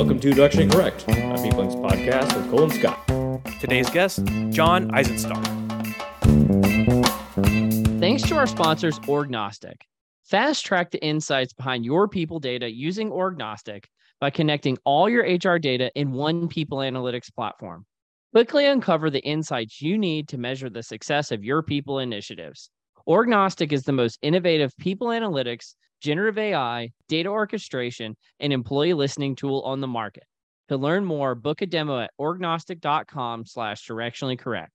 Welcome to Directionally Correct, a Peopling's podcast with Colin Scott. Today's guest, Jon Izenstark. Thanks to our sponsors, Orgnostic. Fast track the insights behind your people data using Orgnostic by connecting all your HR data in one people analytics platform. Quickly uncover the insights you need to measure the success of your people initiatives. Orgnostic is the most innovative people analytics, generative AI, data orchestration, and employee listening tool on the market. To learn more, book a demo at orgnostic.com/directionallycorrect.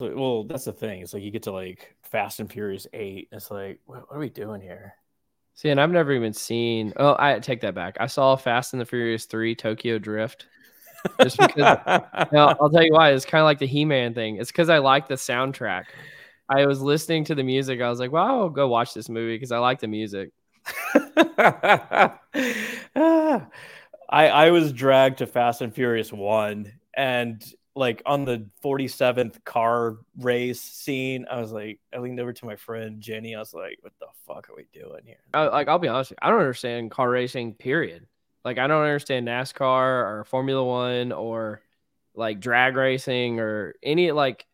Well, that's the thing. It's like you get to like Fast and Furious 8. It's like, what are we doing here? See, and I've never even seen... Oh, I take that back. I saw Fast and the Furious 3, Tokyo Drift. Just because... Now, I'll tell you why. It's kind of like the He-Man thing. It's because I like the soundtrack. I was listening to the music. I was like, well, I'll go watch this movie because I like the music. I was dragged to Fast and Furious 1. And like on the 47th car race scene, I was like, I leaned over to my friend Jenny. I was like, what the fuck are we doing here? I'll be honest. I don't understand car racing, period. Like, I don't understand NASCAR or Formula One or like drag racing or any like...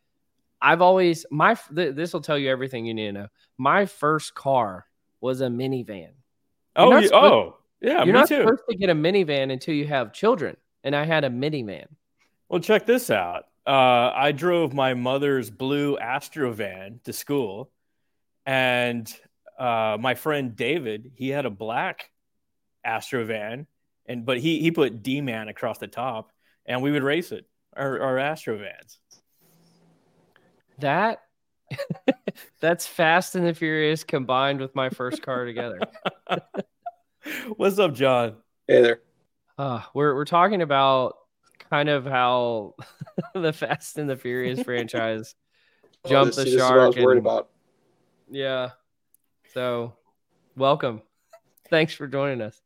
I've always, this will tell you everything you need to know. My first car was a minivan. You're not supposed to get a minivan until you have children. And I had a minivan. Well, check this out. I drove my mother's blue Astro van to school. And my friend David, he had a black Astro van. But he put D-Man across the top. And we would race it, our Astro vans. That's Fast and the Furious combined with my first car together. What's up, Jon? Hey there. We're talking about kind of how the Fast and the Furious franchise jumped the shark. That's what I was worried about. Yeah. So, welcome. Thanks for joining us.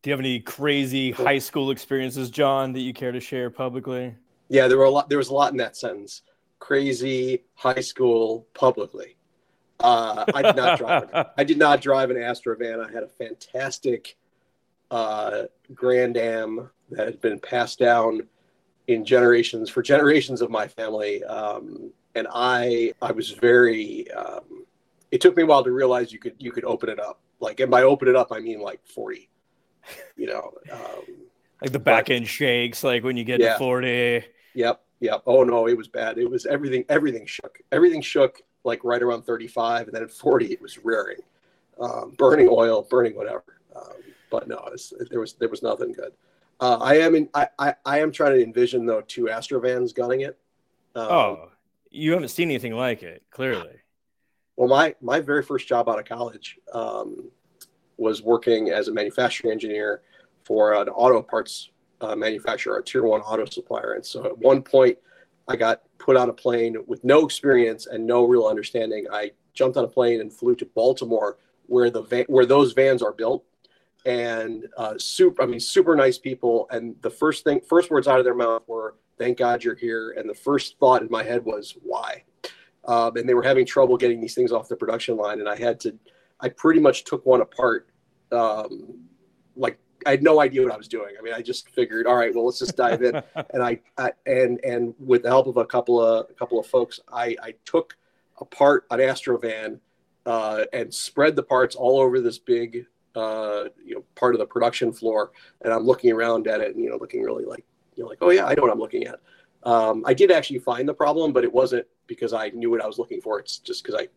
Do you have any crazy high school experiences, Jon, that you care to share publicly? Yeah, there was a lot in that sentence. Crazy high school publicly. I did not drive an Astro van. I had a fantastic Grand Am that had been passed down for generations of my family. And I was very. It took me a while to realize you could open it up. Like, and by open it up, I mean like 40. You know, like the back end shakes, like when you get to 40. Yep. Yeah. Oh, no, it was bad. It was everything shook. Everything shook like right around 35. And then at 40, it was rearing, burning oil, burning whatever. But no, there was nothing good. I am trying to envision, though, two Astrovans gunning it. You haven't seen anything like it, clearly. Well, my very first job out of college was working as a manufacturing engineer for an auto parts manufacturer, a tier one auto supplier. And so at one point I got put on a plane with no experience and no real understanding. I jumped on a plane and flew to Baltimore where those vans are built, and super nice people. And the first words out of their mouth were, "Thank God you're here." And the first thought in my head was, why? And they were having trouble getting these things off the production line. And I pretty much took one apart. I had no idea what I was doing. I mean, I just figured, all right, well, let's just dive in. And I with the help of a couple of folks, I took apart an Astrovan and spread the parts all over this big part of the production floor. And I'm looking around at it and looking really like, oh yeah, I know what I'm looking at. I did actually find the problem, but it wasn't because I knew what I was looking for. It's just because I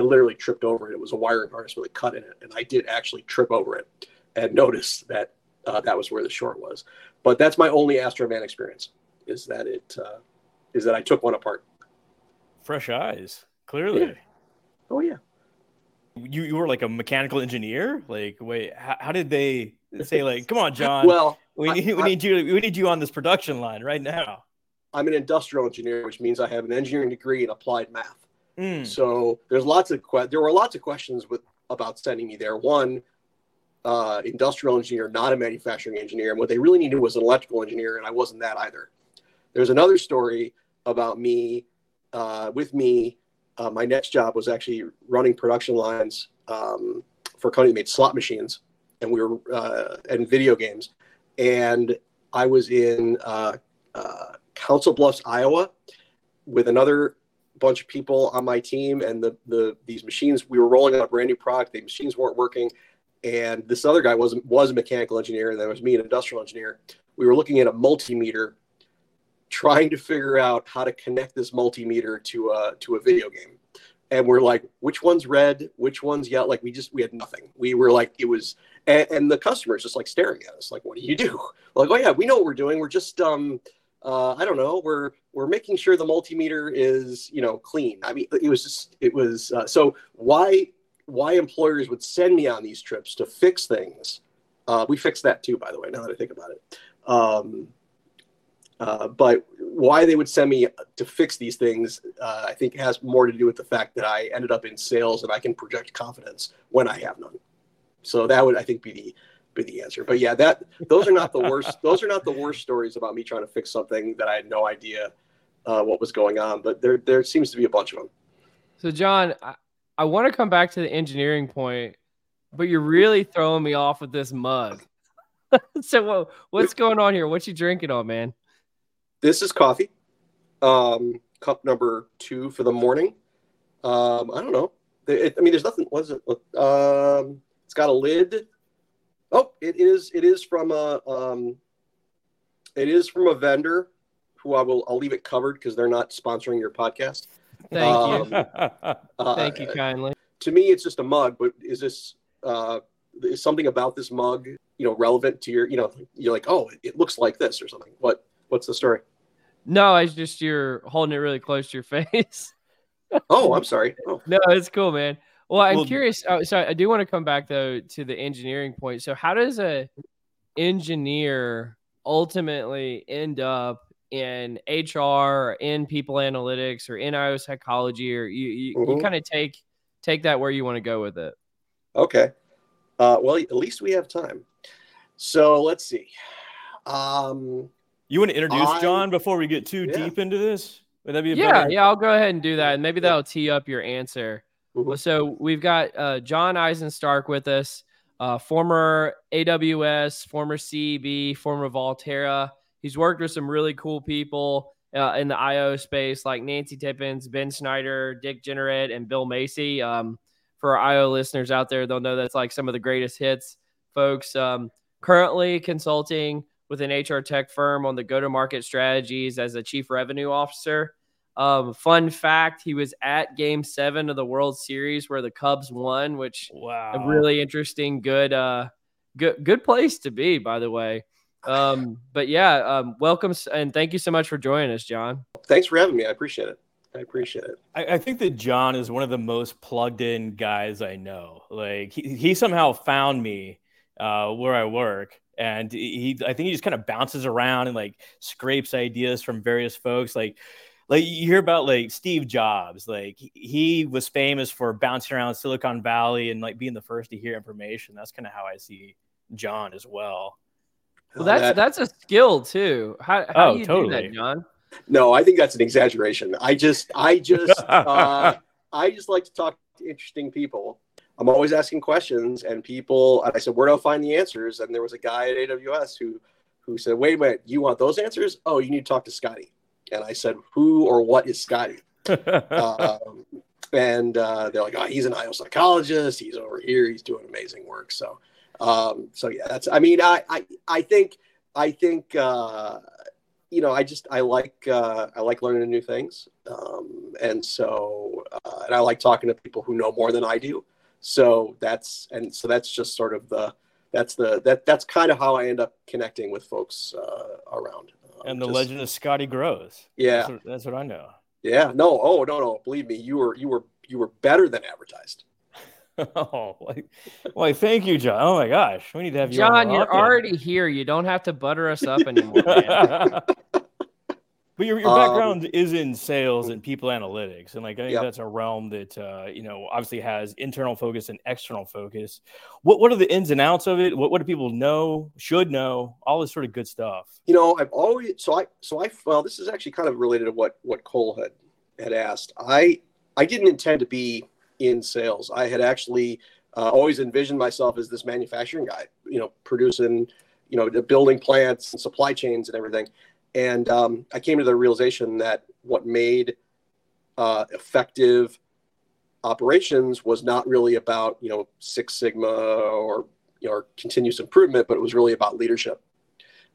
literally tripped over it. It was a wiring harness with a cut in it, and I did actually trip over it and notice that that was where the short was. But that's my only Astrovan experience, is that I took one apart. Fresh eyes, clearly. Yeah. Oh, yeah. You were like a mechanical engineer? Like, wait, how did they say, like, come on, Jon, well, we need you on this production line right now? I'm an industrial engineer, which means I have an engineering degree in applied math. So there were lots of questions about sending me there. One, industrial engineer, not a manufacturing engineer. And what they really needed was an electrical engineer, and I wasn't that either. There's another story about me. My next job was actually running production lines for a company that made slot machines and video games. and I was in Council Bluffs, Iowa, with another bunch of people on my team, and these machines, we were rolling out a brand new product. The machines weren't working, and this other guy was a mechanical engineer, and that was me, an industrial engineer. We were looking at a multimeter, trying to figure out how to connect this multimeter to a video game. And we're like, which one's red? Which one's yellow? Like, we had nothing. We were like, it was, and the customer's just like staring at us. Like, what do you do? We're like, oh yeah, we know what we're doing. We're just, I don't know. We're making sure the multimeter is, clean. I mean, so why employers would send me on these trips to fix things. We fixed that too, by the way, now that I think about it. But why they would send me to fix these things, I think has more to do with the fact that I ended up in sales and I can project confidence when I have none. So that would, I think, be the answer. But yeah, those are not the worst. Those are not the worst stories about me trying to fix something that I had no idea what was going on. But there seems to be a bunch of them. So Jon, I want to come back to the engineering point, but you're really throwing me off with this mug. So what's going on here? What you drinking on, man? This is coffee, cup number 2 for the morning. I don't know. There's nothing. What is it? It's got a lid. Oh, it is from a vendor who I'll leave it covered because they're not sponsoring your podcast. Thank you. Thank you kindly. To me, it's just a mug. But is this is something about this mug relevant to your you're like, oh, it looks like this or something? What? What's the story? No, it's just you're holding it really close to your face. Oh, I'm sorry. Oh. No, it's cool, man. Well, I'm curious. Oh, so I do want to come back, though, to the engineering point. So how does an engineer ultimately end up in HR or in people analytics or NIO psychology? Or you kind of take that where you want to go with it. Okay. Well, at least we have time. So let's see. You want to introduce Jon before we get too deep into this? Would that be better? Yeah, I'll go ahead and do that. And maybe that'll tee up your answer. Mm-hmm. So we've got Jon Izenstark with us, former AWS, former CEB, former Valtera. He's worked with some really cool people in the IO space like Nancy Tippins, Ben Snyder, Dick Jennerette, and Bill Macy. For our IO listeners out there, they'll know that's like some of the greatest hits, folks. Currently consulting with an HR tech firm on the go-to-market strategies as a chief revenue officer. Fun fact, he was at game 7 of the World Series where the Cubs won, which a really interesting, good place to be, by the way. But yeah, welcome. And thank you so much for joining us, Jon. Thanks for having me. I appreciate it. I think that Jon is one of the most plugged in guys I know. Like he somehow found me where I work. And I think he just kind of bounces around and like scrapes ideas from various folks. Like you hear about like Steve Jobs, like he was famous for bouncing around Silicon Valley and like being the first to hear information. That's kind of how I see Jon as well. Well, that's a skill too. How do you do that, Jon? No, I think that's an exaggeration. I just I just like to talk to interesting people. I'm always asking questions, and I said, where do I find the answers? And there was a guy at AWS who said, wait a minute, you want those answers? Oh, you need to talk to Scotty. And I said, who or what is Scotty? and they're like, oh, he's an IO psychologist. He's over here. He's doing amazing work. So, yeah, I like learning new things. And I like talking to people who know more than I do. So that's kind of how I end up connecting with folks around. And the legend of Scotty grows. Yeah, that's what I know. Yeah, no, oh no, believe me, you were better than advertised. Thank you, Jon. Oh my gosh, we need to have you, Jon. You're already here. You don't have to butter us up anymore. But your background is in sales and people analytics. And I think that's a realm that, obviously has internal focus and external focus. What are the ins and outs of it? What do people know, should know, all this sort of good stuff? Well, this is actually kind of related to what Cole had asked. I didn't intend to be in sales. I had actually always envisioned myself as this manufacturing guy, producing you know, building plants and supply chains and everything. And I came to the realization that what made effective operations was not really about, you know, Six Sigma or, you know, or continuous improvement, but it was really about leadership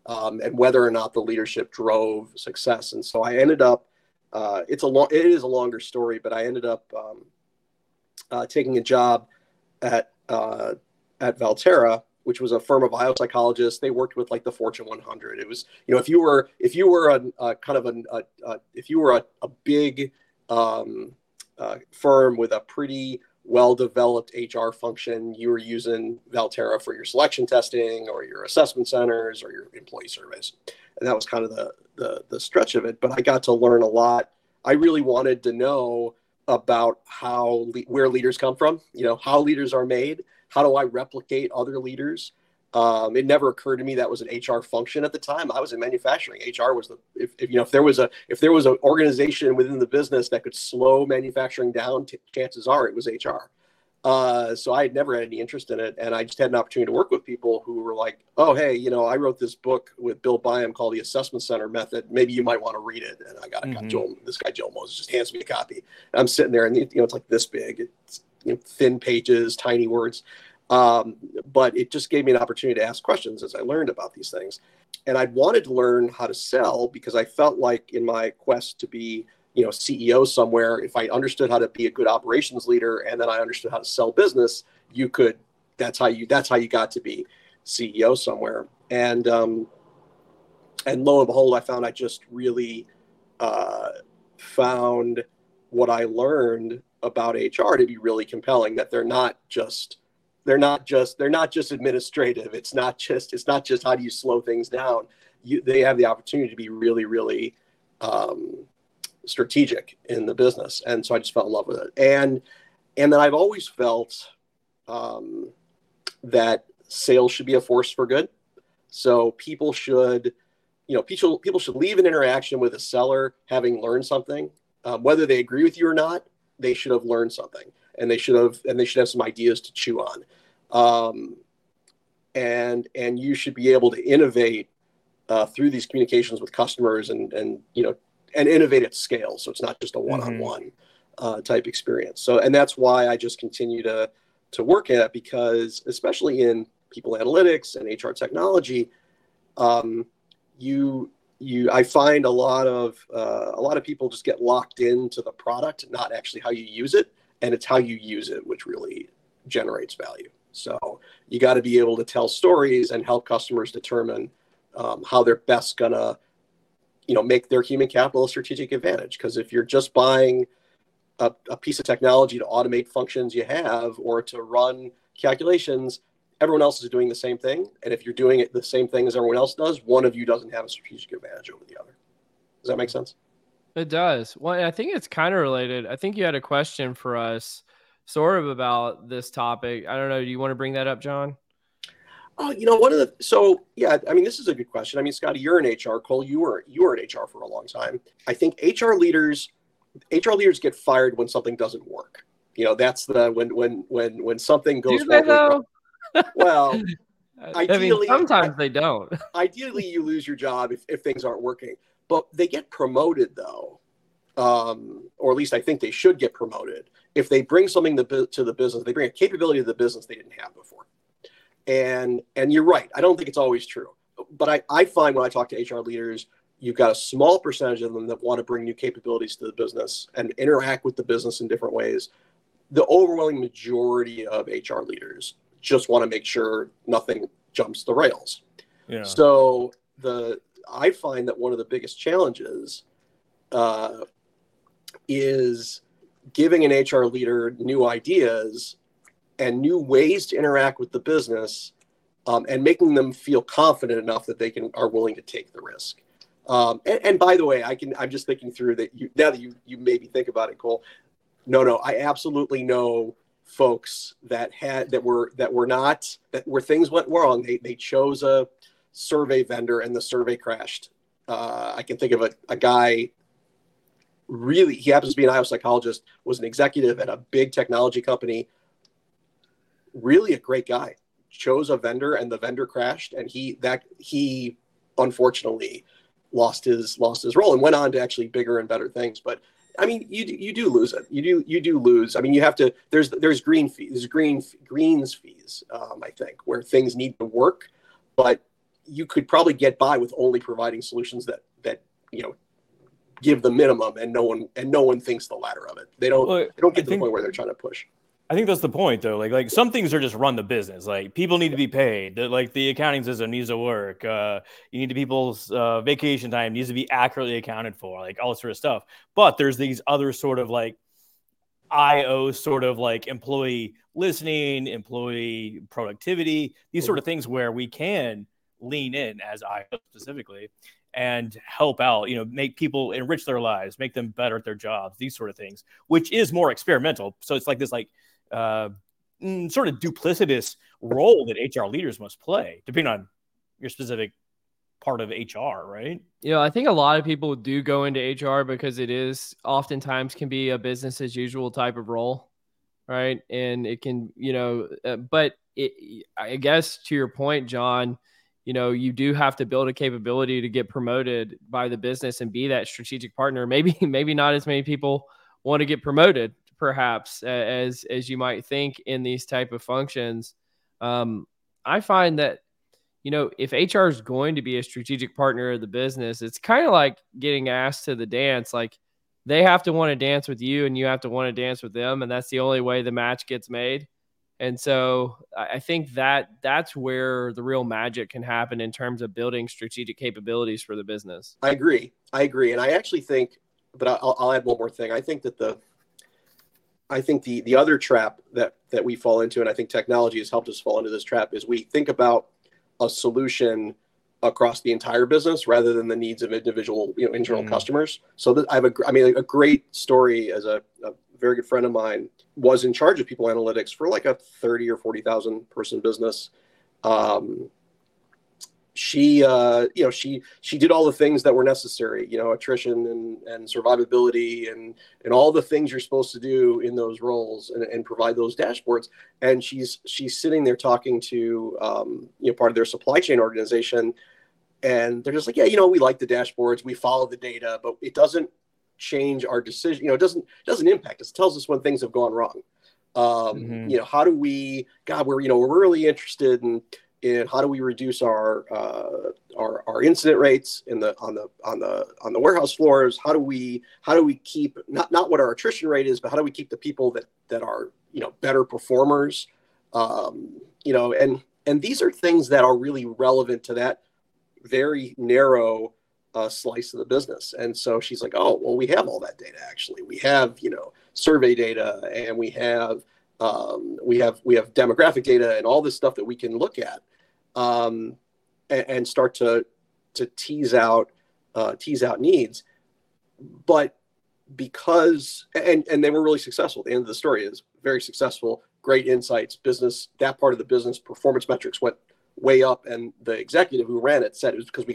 and whether or not the leadership drove success. And so I ended up, it is a longer story, but I ended up taking a job at Valtera, which was a firm of biopsychologists. They worked with like the Fortune 100. It was, you know, if you were a big firm with a pretty well-developed HR function, you were using Valtera for your selection testing or your assessment centers or your employee surveys. And that was kind of the stretch of it. But I got to learn a lot. I really wanted to know about where leaders come from, you know, how leaders are made. How do I replicate other leaders? It never occurred to me that was an HR function at the time. I was in manufacturing. HR was if there was an organization within the business that could slow manufacturing down, chances are it was HR. So I had never had any interest in it, and I just had an opportunity to work with people who were like, "Oh, hey, you know, I wrote this book with Bill Byam called The Assessment Center Method. Maybe you might want to read it." And I got Joel Moses just hands me a copy. And I'm sitting there, and you know, it's like this big. It's, you know, thin pages, tiny words. But it just gave me an opportunity to ask questions as I learned about these things. And I wanted to learn how to sell because I felt like in my quest to be, you know, CEO somewhere, if I understood how to be a good operations leader and then I understood how to sell business, that's how you got to be CEO somewhere. And lo and behold, I found I just really found what I learned about HR to be really compelling, that they're not just administrative. It's not just how do you slow things down. They have the opportunity to be really, really strategic in the business. And so I just fell in love with it. And then I've always felt that sales should be a force for good. So people should, you know, people should leave an interaction with a seller having learned something, whether they agree with you or not. They should have learned something, and they should have some ideas to chew on. And you should be able to innovate through these communications with customers and innovate at scale. So it's not just a one-on-one type experience. So, and that's why I just continue to work at it, because especially in people analytics and HR technology, I find a lot of people just get locked into the product, not actually how you use it, and it's how you use it which really generates value. So you got to be able to tell stories and help customers determine how they're best gonna, you know, make their human capital a strategic advantage. Because if you're just buying a piece of technology to automate functions you have or to run calculations, everyone else is doing the same thing. And if you're doing it the same thing as everyone else does, one of you doesn't have a strategic advantage over the other. Does that make sense? It does. Well, I think it's kind of related. I think you had a question for us sort of about this topic. I don't know. Do you want to bring that up, John? Oh, you know, this is a good question. I mean, Scotty, you're in HR. Cole, you were in HR for a long time. I think HR leaders get fired when something doesn't work. You know, that's when something goes wrong. Well, ideally you lose your job if things aren't working, but they get promoted though. Or at least I think they should get promoted. If they bring something to the business, they bring a capability to the business they didn't have before. And you're right. I don't think it's always true, but I find when I talk to HR leaders, you've got a small percentage of them that want to bring new capabilities to the business and interact with the business in different ways. The overwhelming majority of HR leaders just want to make sure nothing jumps the rails. Yeah. So I find that one of the biggest challenges is giving an HR leader new ideas and new ways to interact with the business and making them feel confident enough that they are willing to take the risk. And by the way, I'm just thinking through that now that you maybe think about it, Cole. No, I absolutely know folks where things went wrong. They chose a survey vendor and the survey crashed. I can think of a guy, really, he happens to be an IO psychologist, was an executive at a big technology company. Really a great guy, chose a vendor and the vendor crashed, and he unfortunately lost his role and went on to actually bigger and better things. But I mean, you do lose. I mean, you have to. There's green fees. There's greens fees. I think where things need to work, but you could probably get by with only providing solutions that you know give the minimum, and no one thinks the latter of it. They don't get to the point where they're trying to push. I think that's the point, though. Like some things are just run the business. Like people need to be paid. Like the accounting system needs to work. You need to people's vacation time needs to be accurately accounted for. Like all sort of stuff. But there's these other sort of like I/O sort of like employee listening, employee productivity, these sort of things where we can lean in as I/O specifically and help out, you know, make people enrich their lives, make them better at their jobs, these sort of things, which is more experimental. So it's like this like sort of duplicitous role that HR leaders must play, depending on your specific part of HR, right? You know, I think a lot of people do go into HR because it is oftentimes can be a business as usual type of role, right? And it can, you know, but it, I guess to your point, John, you know, you do have to build a capability to get promoted by the business and be that strategic partner. Maybe not as many people want to get promoted, perhaps as you might think in these type of functions. I find that, you know, if HR is going to be a strategic partner of the business, it's kind of like getting asked to the dance. Like they have to want to dance with you and you have to want to dance with them. And that's the only way the match gets made. And so I think that that's where the real magic can happen in terms of building strategic capabilities for the business. I agree. And I actually think, but I'll add one more thing. I think that the other trap that we fall into, and I think technology has helped us fall into this trap, is we think about a solution across the entire business rather than the needs of individual, you know, internal customers. So that I mean, a great story as a very good friend of mine was in charge of people analytics for like a 30 or 40,000 person business. She did all the things that were necessary, you know, attrition and survivability and all the things you're supposed to do in those roles and provide those dashboards. And she's sitting there talking to, you know, part of their supply chain organization. And they're just like, yeah, you know, we like the dashboards, we follow the data, but it doesn't change our decision. You know, it doesn't impact us. It tells us when things have gone wrong. You know, how do we, we're really interested in how do we reduce our incident rates on the warehouse floors? How do we keep not what our attrition rate is, but how do we keep the people that are, you know, better performers? You know, and these are things that are really relevant to that very narrow slice of the business. And so she's like, oh, well, we have all that data. Actually, we have, you know, survey data, and we have demographic data and all this stuff that we can look at, and start to tease out needs. But because, and they were really successful. The end of the story is very successful, great insights, business, that part of the business performance metrics went way up. And the executive who ran it said it was because we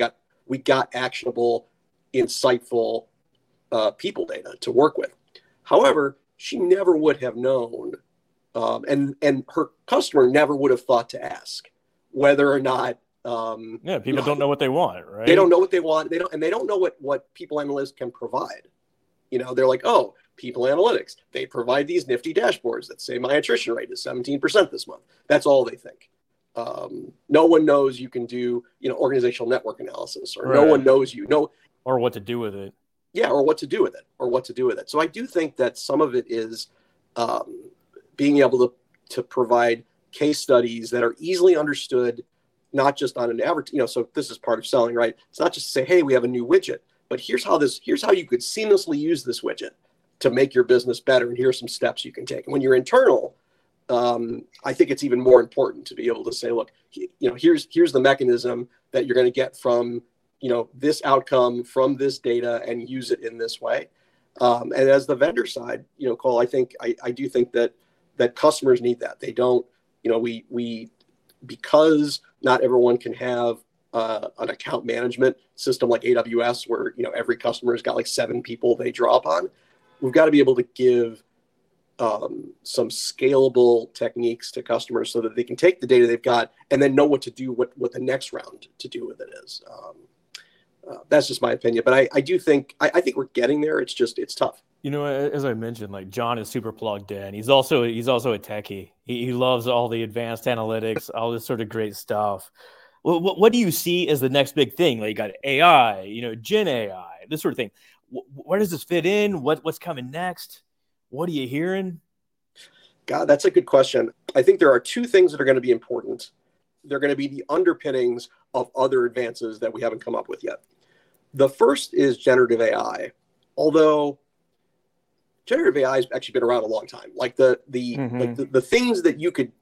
got actionable, insightful, people data to work with. However, she never would have known, and her customer never would have thought to ask whether or not. People don't know what they want, right? They don't know what they want. They don't know what people analytics can provide. You know, they're like, oh, people analytics, they provide these nifty dashboards that say my attrition rate is 17% this month. That's all they think. No one knows you can do, you know, organizational network analysis, or right. No one knows or what to do with it. Yeah, or what to do with it, So I do think that some of it is being able to provide case studies that are easily understood, not just on an average, you know, so this is part of selling, right? It's not just to say, hey, we have a new widget, but here's how you could seamlessly use this widget to make your business better, and here are some steps you can take. And when you're internal, I think it's even more important to be able to say, look, you know, here's the mechanism that you're going to get from, you know, this outcome from this data, and use it in this way. And as the vendor side, you know, Cole, I do think that customers need that. They don't, you know, we because not everyone can have an account management system like AWS, where, you know, every customer has got like 7 people they draw upon. We've got to be able to give some scalable techniques to customers so that they can take the data they've got and then know what to do, what the next round to do with it is. That's just my opinion, but I do think I think we're getting there. It's just it's tough. You know, as I mentioned, like Jon is super plugged in. He's also a techie. He loves all the advanced analytics, all this sort of great stuff. What do you see as the next big thing? Like you got AI, you know, Gen AI, this sort of thing. Where does this fit in? What's coming next? What are you hearing? God, that's a good question. I think there are two things that are going to be important. They're going to be the underpinnings of other advances that we haven't come up with yet. The first is generative AI, although generative AI has actually been around a long time. Like the things that you could,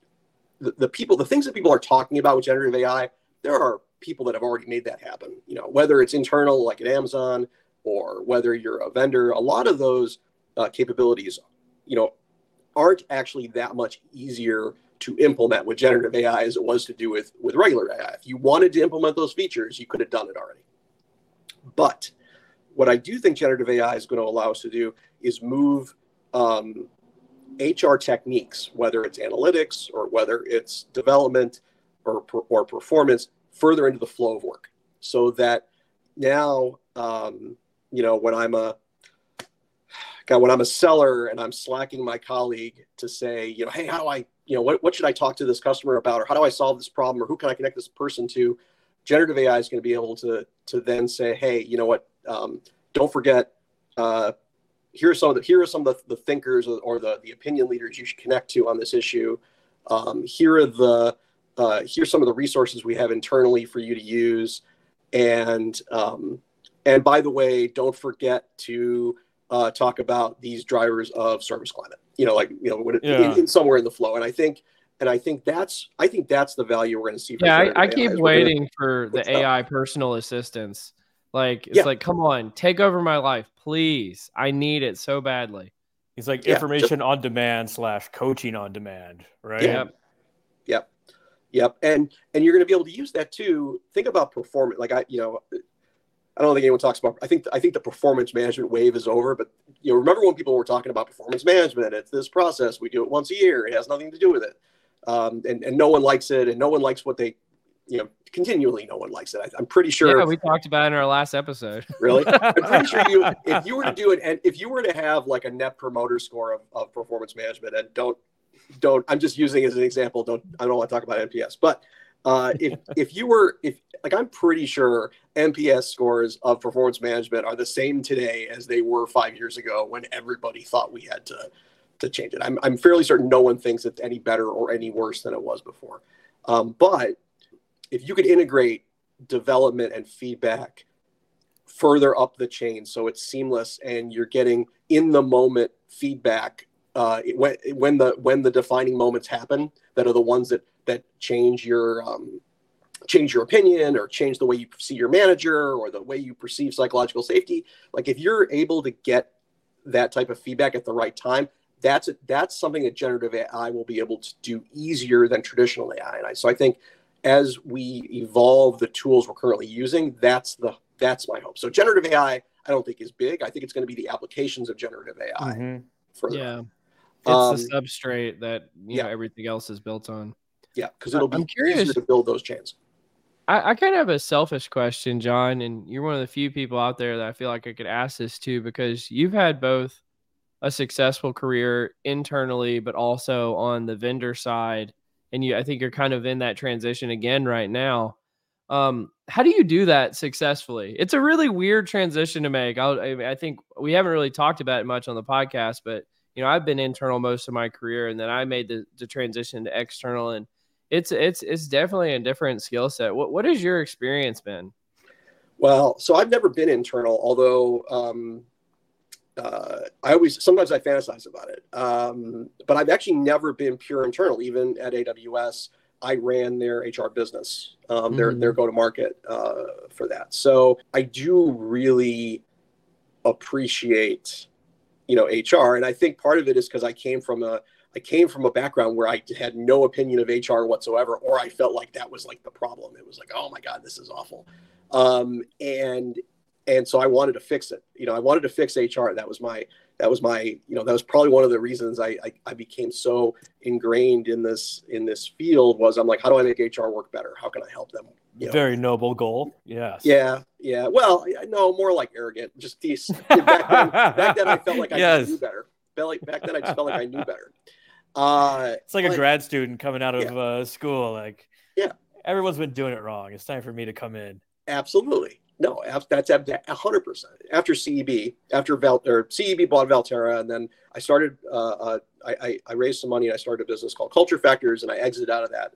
the things that people are talking about with generative AI, there are people that have already made that happen. You know, whether it's internal, like at Amazon, or whether you're a vendor, a lot of those capabilities, you know, aren't actually that much easier to implement with generative AI as it was to do with regular AI. If you wanted to implement those features, you could have done it already. But what I do think generative AI is going to allow us to do is move HR techniques, whether it's analytics or whether it's development or performance, further into the flow of work. So that now, you know, when I'm a seller and I'm slacking my colleague to say, you know, hey, how do I, you know, what should I talk to this customer about, or how do I solve this problem, or who can I connect this person to? Generative AI is going to be able to then say, hey, you know what, don't forget, here are some of the thinkers or the opinion leaders you should connect to on this issue. Here's some of the resources we have internally for you to use. And by the way, don't forget to talk about these drivers of service climate, you know, like, you know, in somewhere in the flow. And I think that's the value we're going to see. Yeah, I keep waiting for the AI personal assistants. Like, it's like, come on, take over my life, please. I need it so badly. It's like information on demand / coaching on demand, right? Yep. And you're going to be able to use that too. Think about performance. Like I don't think anyone talks about, I think the performance management wave is over, but you know, remember when people were talking about performance management, it's this process, we do it once a year. It has nothing to do with it. And no one likes it, and no one likes what they, you know, continually no one likes it. I'm pretty sure. Yeah, we talked about it in our last episode. Really? I'm pretty sure if you were to have like a net promoter score of performance management, and don't, I'm just using it as an example. I don't want to talk about NPS, but if I'm pretty sure NPS scores of performance management are the same today as they were 5 years ago when everybody thought we had to change it. I'm fairly certain no one thinks it's any better or any worse than it was before. But if you could integrate development and feedback further up the chain, so it's seamless and you're getting in the moment feedback when the defining moments happen that are the ones that change your opinion or change the way you see your manager or the way you perceive psychological safety. Like if you're able to get that type of feedback at the right time, that's something that generative AI will be able to do easier than traditional AI. And so I think as we evolve the tools we're currently using, that's my hope. So generative AI, I don't think is big. I think it's going to be the applications of generative AI. Mm-hmm. It's the substrate that you know, everything else is built on. Yeah, because it'll be easier to build those chains. I kind of have a selfish question, Jon, and you're one of the few people out there that I feel like I could ask this to, because you've had both a successful career internally, but also on the vendor side. And I think you're kind of in that transition again right now. How do you do that successfully? It's a really weird transition to make. I think we haven't really talked about it much on the podcast, but you know, I've been internal most of my career, and then I made the transition to external, and it's definitely a different skill set. What has your experience been? Well, so I've never been internal, although sometimes I fantasize about it. But I've actually never been pure internal. Even at AWS, I ran their HR business, their go-to-market for that. So I do really appreciate, you know, HR. And I think part of it is because I came from a background where I had no opinion of HR whatsoever, or I felt like that was like the problem. It was like, oh my God, this is awful. And so I wanted to fix it. You know, I wanted to fix HR. That was my that was my, you know, that was probably one of the reasons I became so ingrained in this field was I'm like, how do I make HR work better? How can I help them? You know? Very noble goal. Yes. Yeah. Yeah. Well, no, more like arrogant, just these back then I felt like I knew better. Back then I just felt like I knew better. It's like a grad student coming out of school. Like, yeah, everyone's been doing it wrong. It's time for me to come in. Absolutely. No, that's 100%. After CEB, CEB bought Valtera, and then I started, I raised some money and I started a business called Culture Factors, and I exited out of that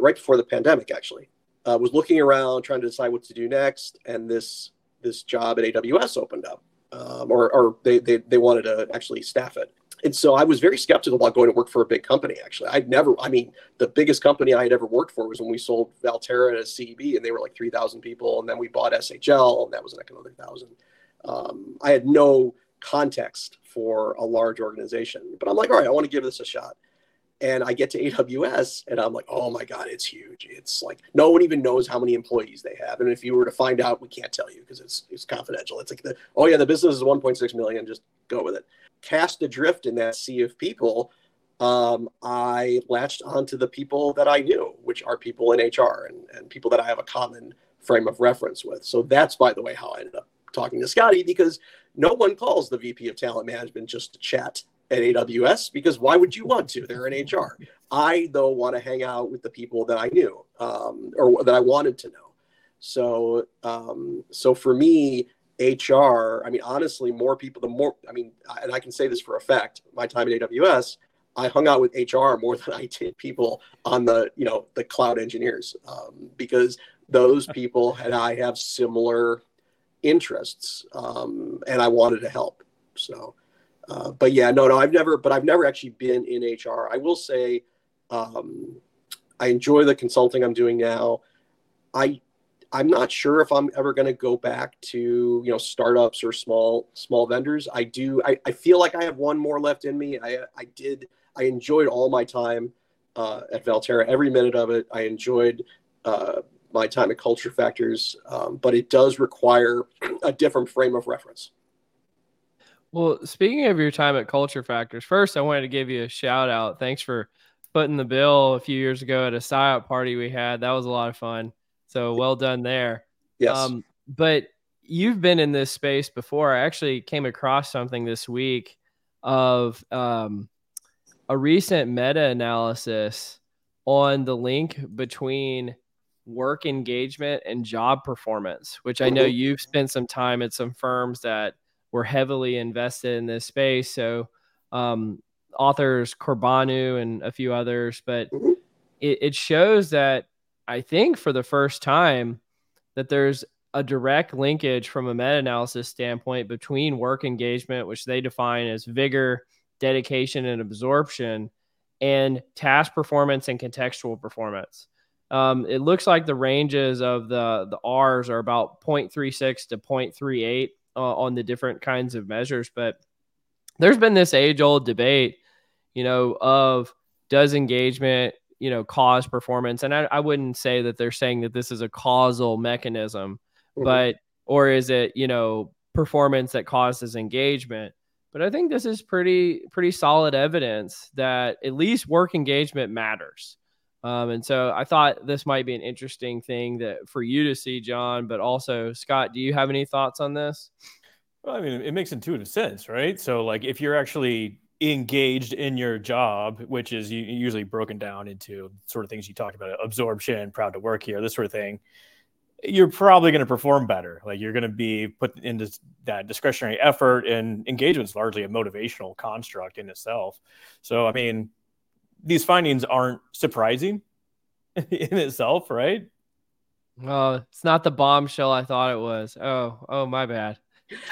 right before the pandemic, actually. I was looking around, trying to decide what to do next, and this job at AWS opened up, or they wanted to actually staff it. And so I was very skeptical about going to work for a big company, actually. The biggest company I had ever worked for was when we sold Valtera to CEB, and they were like 3,000 people. And then we bought SHL, and that was like another 1,000. I had no context for a large organization. But I'm like, all right, I want to give this a shot. And I get to AWS, and I'm like, oh, my God, it's huge. It's like no one even knows how many employees they have. And if you were to find out, we can't tell you because it's confidential. It's like, the business is 1.6 million. Just go with it. Cast adrift in that sea of people, I latched onto the people that I knew, which are people in HR and people that I have a common frame of reference with. So that's, by the way, how I ended up talking to Scotty, because no one calls the VP of Talent Management just to chat at AWS, because why would you want to? They're in HR. I, though, want to hang out with the people that I knew or that I wanted to know. So for me, HR, I mean, honestly, and I can say this for a fact, my time at AWS, I hung out with HR more than I did people on the cloud engineers, because those people and I have similar interests, and I wanted to help. So, I've never actually been in HR. I will say, I enjoy the consulting I'm doing now. I'm not sure if I'm ever going to go back to, startups or small vendors. I feel like I have one more left in me. I enjoyed all my time at Valtera, every minute of it. I enjoyed my time at Culture Factors, but it does require a different frame of reference. Well, speaking of your time at Culture Factors, first, I wanted to give you a shout out. Thanks for footing the bill a few years ago at a SIOP party we had. That was a lot of fun. So well done there. Yes. But you've been in this space before. I actually came across something this week of a recent meta-analysis on the link between work engagement and job performance, which I know you've spent some time at some firms that were heavily invested in this space. So authors Corbanu and a few others, but it shows that I think for the first time that there's a direct linkage from a meta-analysis standpoint between work engagement, which they define as vigor, dedication, and absorption, and task performance and contextual performance. It looks like the ranges of the R's are about 0.36 to 0.38 on the different kinds of measures. But there's been this age-old debate, of does engagement cause performance. And I wouldn't say that they're saying that this is a causal mechanism, but, or is it, performance that causes engagement? But I think this is pretty solid evidence that at least work engagement matters. And so I thought this might be an interesting thing that for you to see, John, but also Scott, do you have any thoughts on this? Well, I mean, it makes intuitive sense, right? So like if you're actually engaged in your job, which is usually broken down into sort of things you talked about, absorption, proud to work here, this sort of thing, you're probably going to perform better. Like you're going to be put into that discretionary effort, and engagement's largely a motivational construct in itself. So, I mean, these findings aren't surprising in itself, right? Well, it's not the bombshell I thought it was. Oh, my bad.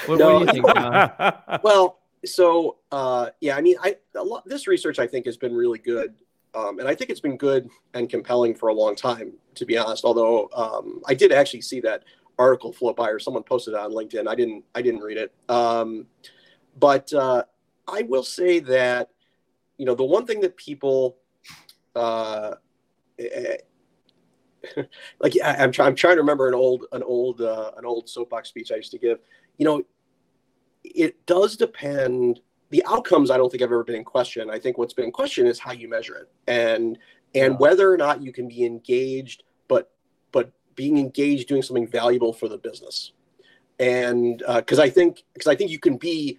What do you think, John? Well, so, this research I think has been really good. And I think it's been good and compelling for a long time, to be honest. Although I did actually see that article float by, or someone posted it on LinkedIn. I didn't read it. But I will say that, the one thing that people like, I'm trying to remember an old soapbox speech I used to give, it does depend. The outcomes, I don't think have ever been in question. I think what's been in question is how you measure it and whether or not you can be engaged, but being engaged, doing something valuable for the business. And because I think you can be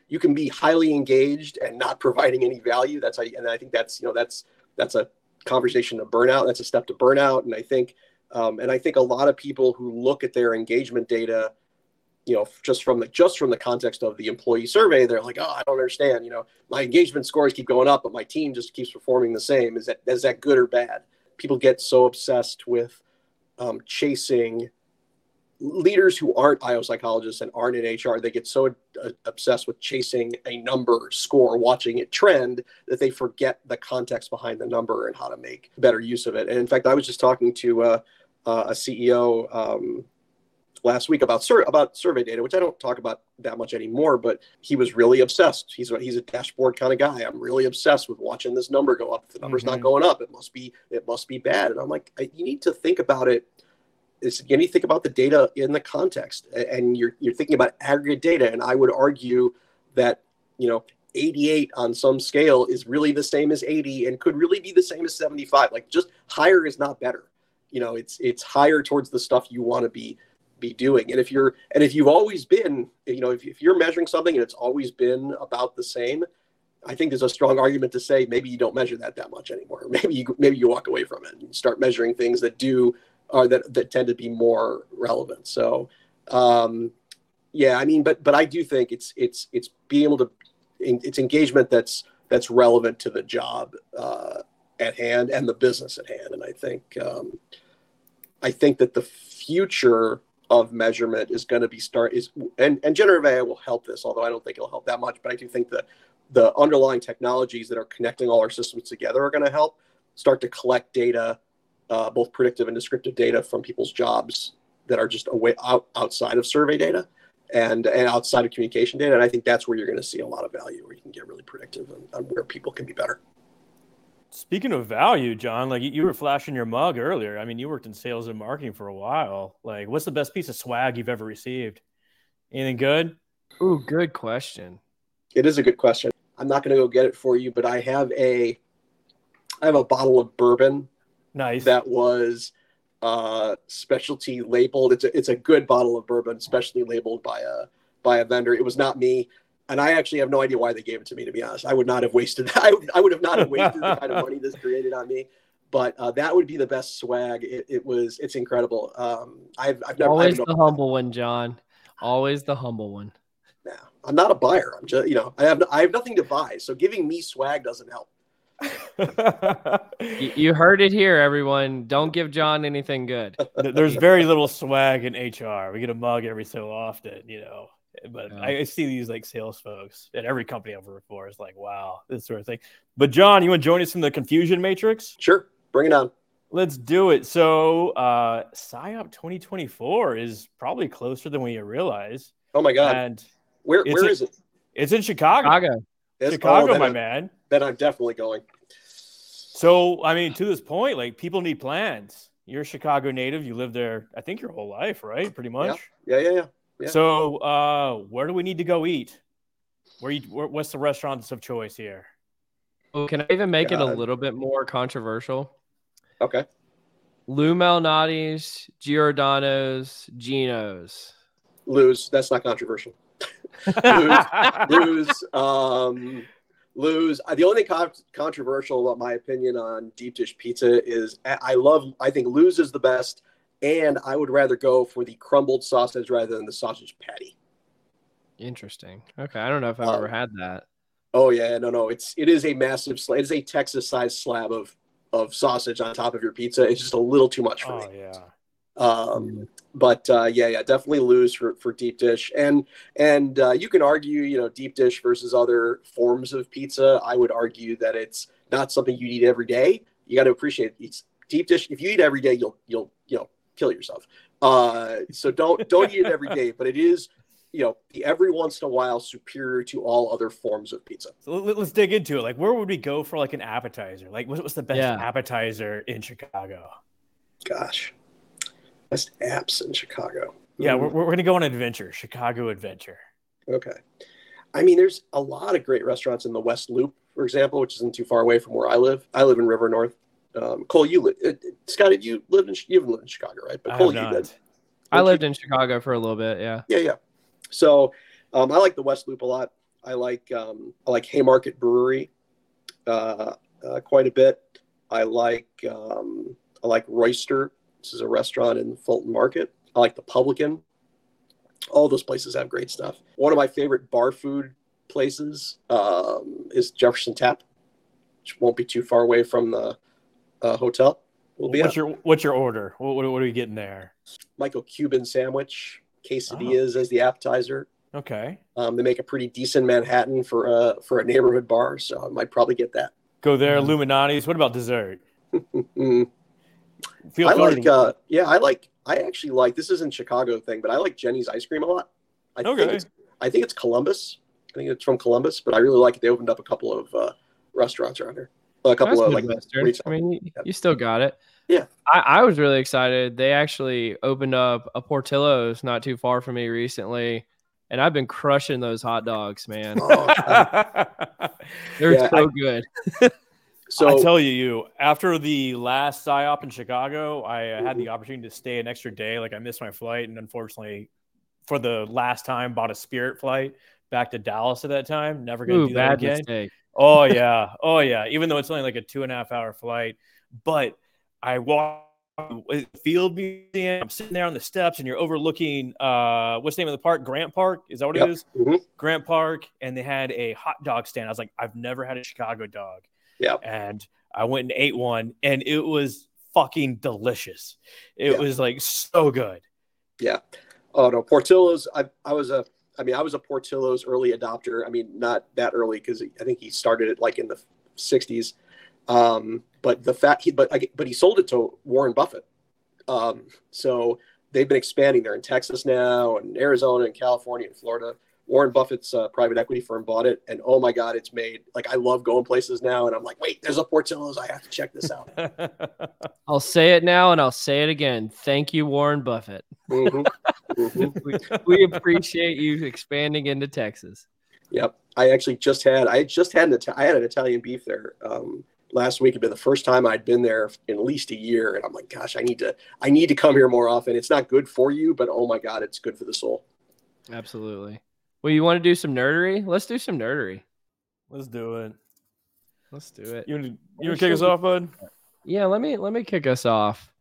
highly engaged and not providing any value. That's how you, and I think that's a conversation to burnout. That's a step to burnout. And I think a lot of people who look at their engagement data, just from the context of the employee survey, they're like, oh, I don't understand. My engagement scores keep going up, but my team just keeps performing the same. Is that good or bad? People get so obsessed with chasing leaders who aren't IO psychologists and aren't in HR. They get so obsessed with chasing a number score, watching it trend, that they forget the context behind the number and how to make better use of it. And in fact, I was just talking to a CEO last week about survey data, which I don't talk about that much anymore, but he was really obsessed. He's a dashboard kind of guy. I'm really obsessed with watching this number go up. If the number's not going up, it must be bad. And I'm like, you need to think about it. You need to think about the data in the context, and you're thinking about aggregate data. And I would argue that, 88 on some scale is really the same as 80 and could really be the same as 75. Like, just higher is not better. It's higher towards the stuff you want to be doing. And if you've always been, if you're measuring something and it's always been about the same, I think there's a strong argument to say, maybe you don't measure that much anymore. Maybe you walk away from it and start measuring things that that tend to be more relevant. So, but I do think it's being able to, it's engagement that's relevant to the job at hand and the business at hand. And I think that the future of measurement is going to be and generative AI will help this, although I don't think it'll help that much. But I do think that the underlying technologies that are connecting all our systems together are going to help start to collect data, both predictive and descriptive data, from people's jobs that are just outside of survey data and outside of communication data. And I think that's where you're going to see a lot of value, where you can get really predictive on where people can be better. Speaking of value, Jon, like you were flashing your mug earlier. I mean, you worked in sales and marketing for a while. Like, what's the best piece of swag you've ever received? Anything good? Ooh, good question. It is a good question. I'm not going to go get it for you, but I have a bottle of bourbon. Nice. That was specialty labeled. It's a good bottle of bourbon, specially labeled by a vendor. It was not me. And I actually have no idea why they gave it to me, to be honest. I would not have wasted that. I would not have wasted the kind of money this created on me. But that would be the best swag. It's incredible. Humble one, Jon. Always the humble one. No, I'm not a buyer. I'm just, I have nothing to buy. So giving me swag doesn't help. You heard it here, everyone. Don't give Jon anything good. There's very little swag in HR. We get a mug every so often, But yeah. I see these like sales folks at every company I've worked for. It's like, wow, this sort of thing. But Jon, you want to join us in the confusion matrix? Sure. Bring it on. Let's do it. So SIOP 2024 is probably closer than we realize. Oh my God. And where is it? It's in Chicago. Chicago, my man. Then I'm definitely going. So, I mean, to this point, like, people need plans. You're a Chicago native. You lived there, I think, your whole life, right? Pretty much. Yeah. So where do we need to go eat? What's the restaurants of choice here? Oh, can I even make it a little bit more controversial? Okay. Lou Malnati's, Giordano's, Gino's. Lou's. That's not controversial. Lou's. The only controversial about my opinion on deep dish pizza is I think Lou's is the best. And I would rather go for the crumbled sausage rather than the sausage patty. Interesting. Okay, I don't know if I've ever had that. Oh yeah, no. It is a massive slab. It is a Texas-sized slab of sausage on top of your pizza. It's just a little too much for me. Oh yeah. But definitely Lou's for deep dish. And you can argue, deep dish versus other forms of pizza. I would argue that it's not something you eat every day. You got to appreciate it's deep dish. If you eat every day, you'll kill yourself. So don't eat it every day, but it is, every once in a while superior to all other forms of pizza. So let's dig into it. Like, where would we go for like an appetizer? Like, what was the best appetizer in Chicago? Gosh, best apps in Chicago. Yeah, we're going to go on an adventure, Chicago adventure. Okay. I mean, there's a lot of great restaurants in the West Loop, for example, which isn't too far away from where I live. I live in River North. Cole, you Scott, you lived in you haven't lived in Chicago, right? But Cole, you did. I lived in Chicago for a little bit. Yeah. Yeah, yeah. So I like the West Loop a lot. I like Haymarket Brewery quite a bit. I like Royster. This is a restaurant in Fulton Market. I like The Publican. All those places have great stuff. One of my favorite bar food places is Jefferson Tap, which won't be too far away from the hotel. We'll be what's your order? What are we getting there? Michael Cuban sandwich, quesadillas as the appetizer. Okay. They make a pretty decent Manhattan for a neighborhood bar, so I might probably get that. Go there, Luminati's. What about dessert? I actually like this isn't Chicago thing, but I like Jenny's ice cream a lot. I think it's Columbus. I think it's from Columbus, but I really like it. They opened up a couple of restaurants around here. A couple of like retail. I mean, you still got it. Yeah. I was really excited. They actually opened up a Portillo's not too far from me recently. And I've been crushing those hot dogs, man. They're so good. So I tell you, after the last SIOP in Chicago, I had the opportunity to stay an extra day. Like I missed my flight, and unfortunately, for the last time, bought a Spirit flight back to Dallas at that time. Never going to do that again. Mistake. Oh yeah, oh yeah. Even though it's only like a 2.5-hour flight, but I walked. Field Museum. I'm sitting there on the steps, and you're overlooking what's the name of the park? Grant Park? Is that what it is? Mm-hmm. Grant Park, and they had a hot dog stand. I was like, I've never had a Chicago dog. Yeah, and I went and ate one, and it was fucking delicious. It was like so good. Yeah. Oh no, Portillo's. I was a Portillo's early adopter. I mean, not that early because I think he started it like in the 60s. But he sold it to Warren Buffett. So they've been expanding. They're in Texas now, and Arizona, and California, and Florida. Warren Buffett's private equity firm bought it, and oh my God, it's made like I love going places now. And I'm like, wait, there's a Portillo's. I have to check this out. I'll say it now, and I'll say it again. Thank you, Warren Buffett. Mm-hmm. Mm-hmm. we appreciate you expanding into Texas. Yep, I had an Italian beef there. Last week had been the first time I'd been there in at least a year. And I'm like, gosh, I need to come here more often. It's not good for you, but oh my God, it's good for the soul. Absolutely. Well, you want to do some nerdery? Let's do some nerdery. Let's do it. You want to kick us off, bud? Yeah, let me kick us off.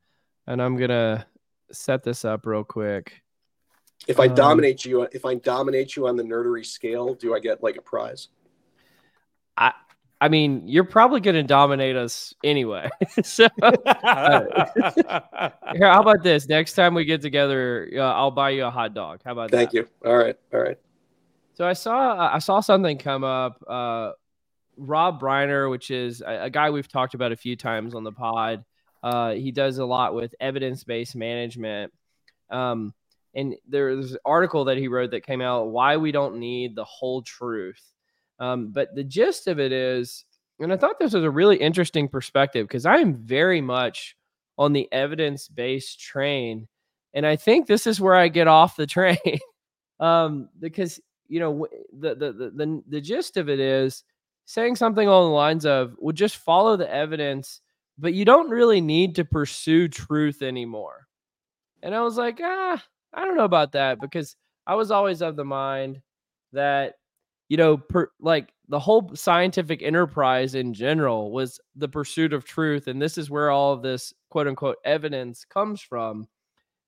And I'm going to set this up real quick. If I dominate you, on the nerdery scale, do I get like a prize? I mean, you're probably going to dominate us anyway. So, here, how about this? Next time we get together, I'll buy you a hot dog. How about that? Thank you. All right. So I saw something come up. Rob Briner, which is a guy we've talked about a few times on the pod. He does a lot with evidence-based management. And there's an article that he wrote that came out, Why We Don't Need the Whole Truth. But the gist of it is, and I thought this was a really interesting perspective because I am very much on the evidence-based train. And I think this is where I get off the train because, you know, the gist of it is saying something along the lines of, well, just follow the evidence, but you don't really need to pursue truth anymore. And I was like, I don't know about that because I was always of the mind that, you know, like the whole scientific enterprise in general was the pursuit of truth. And this is where all of this quote unquote evidence comes from.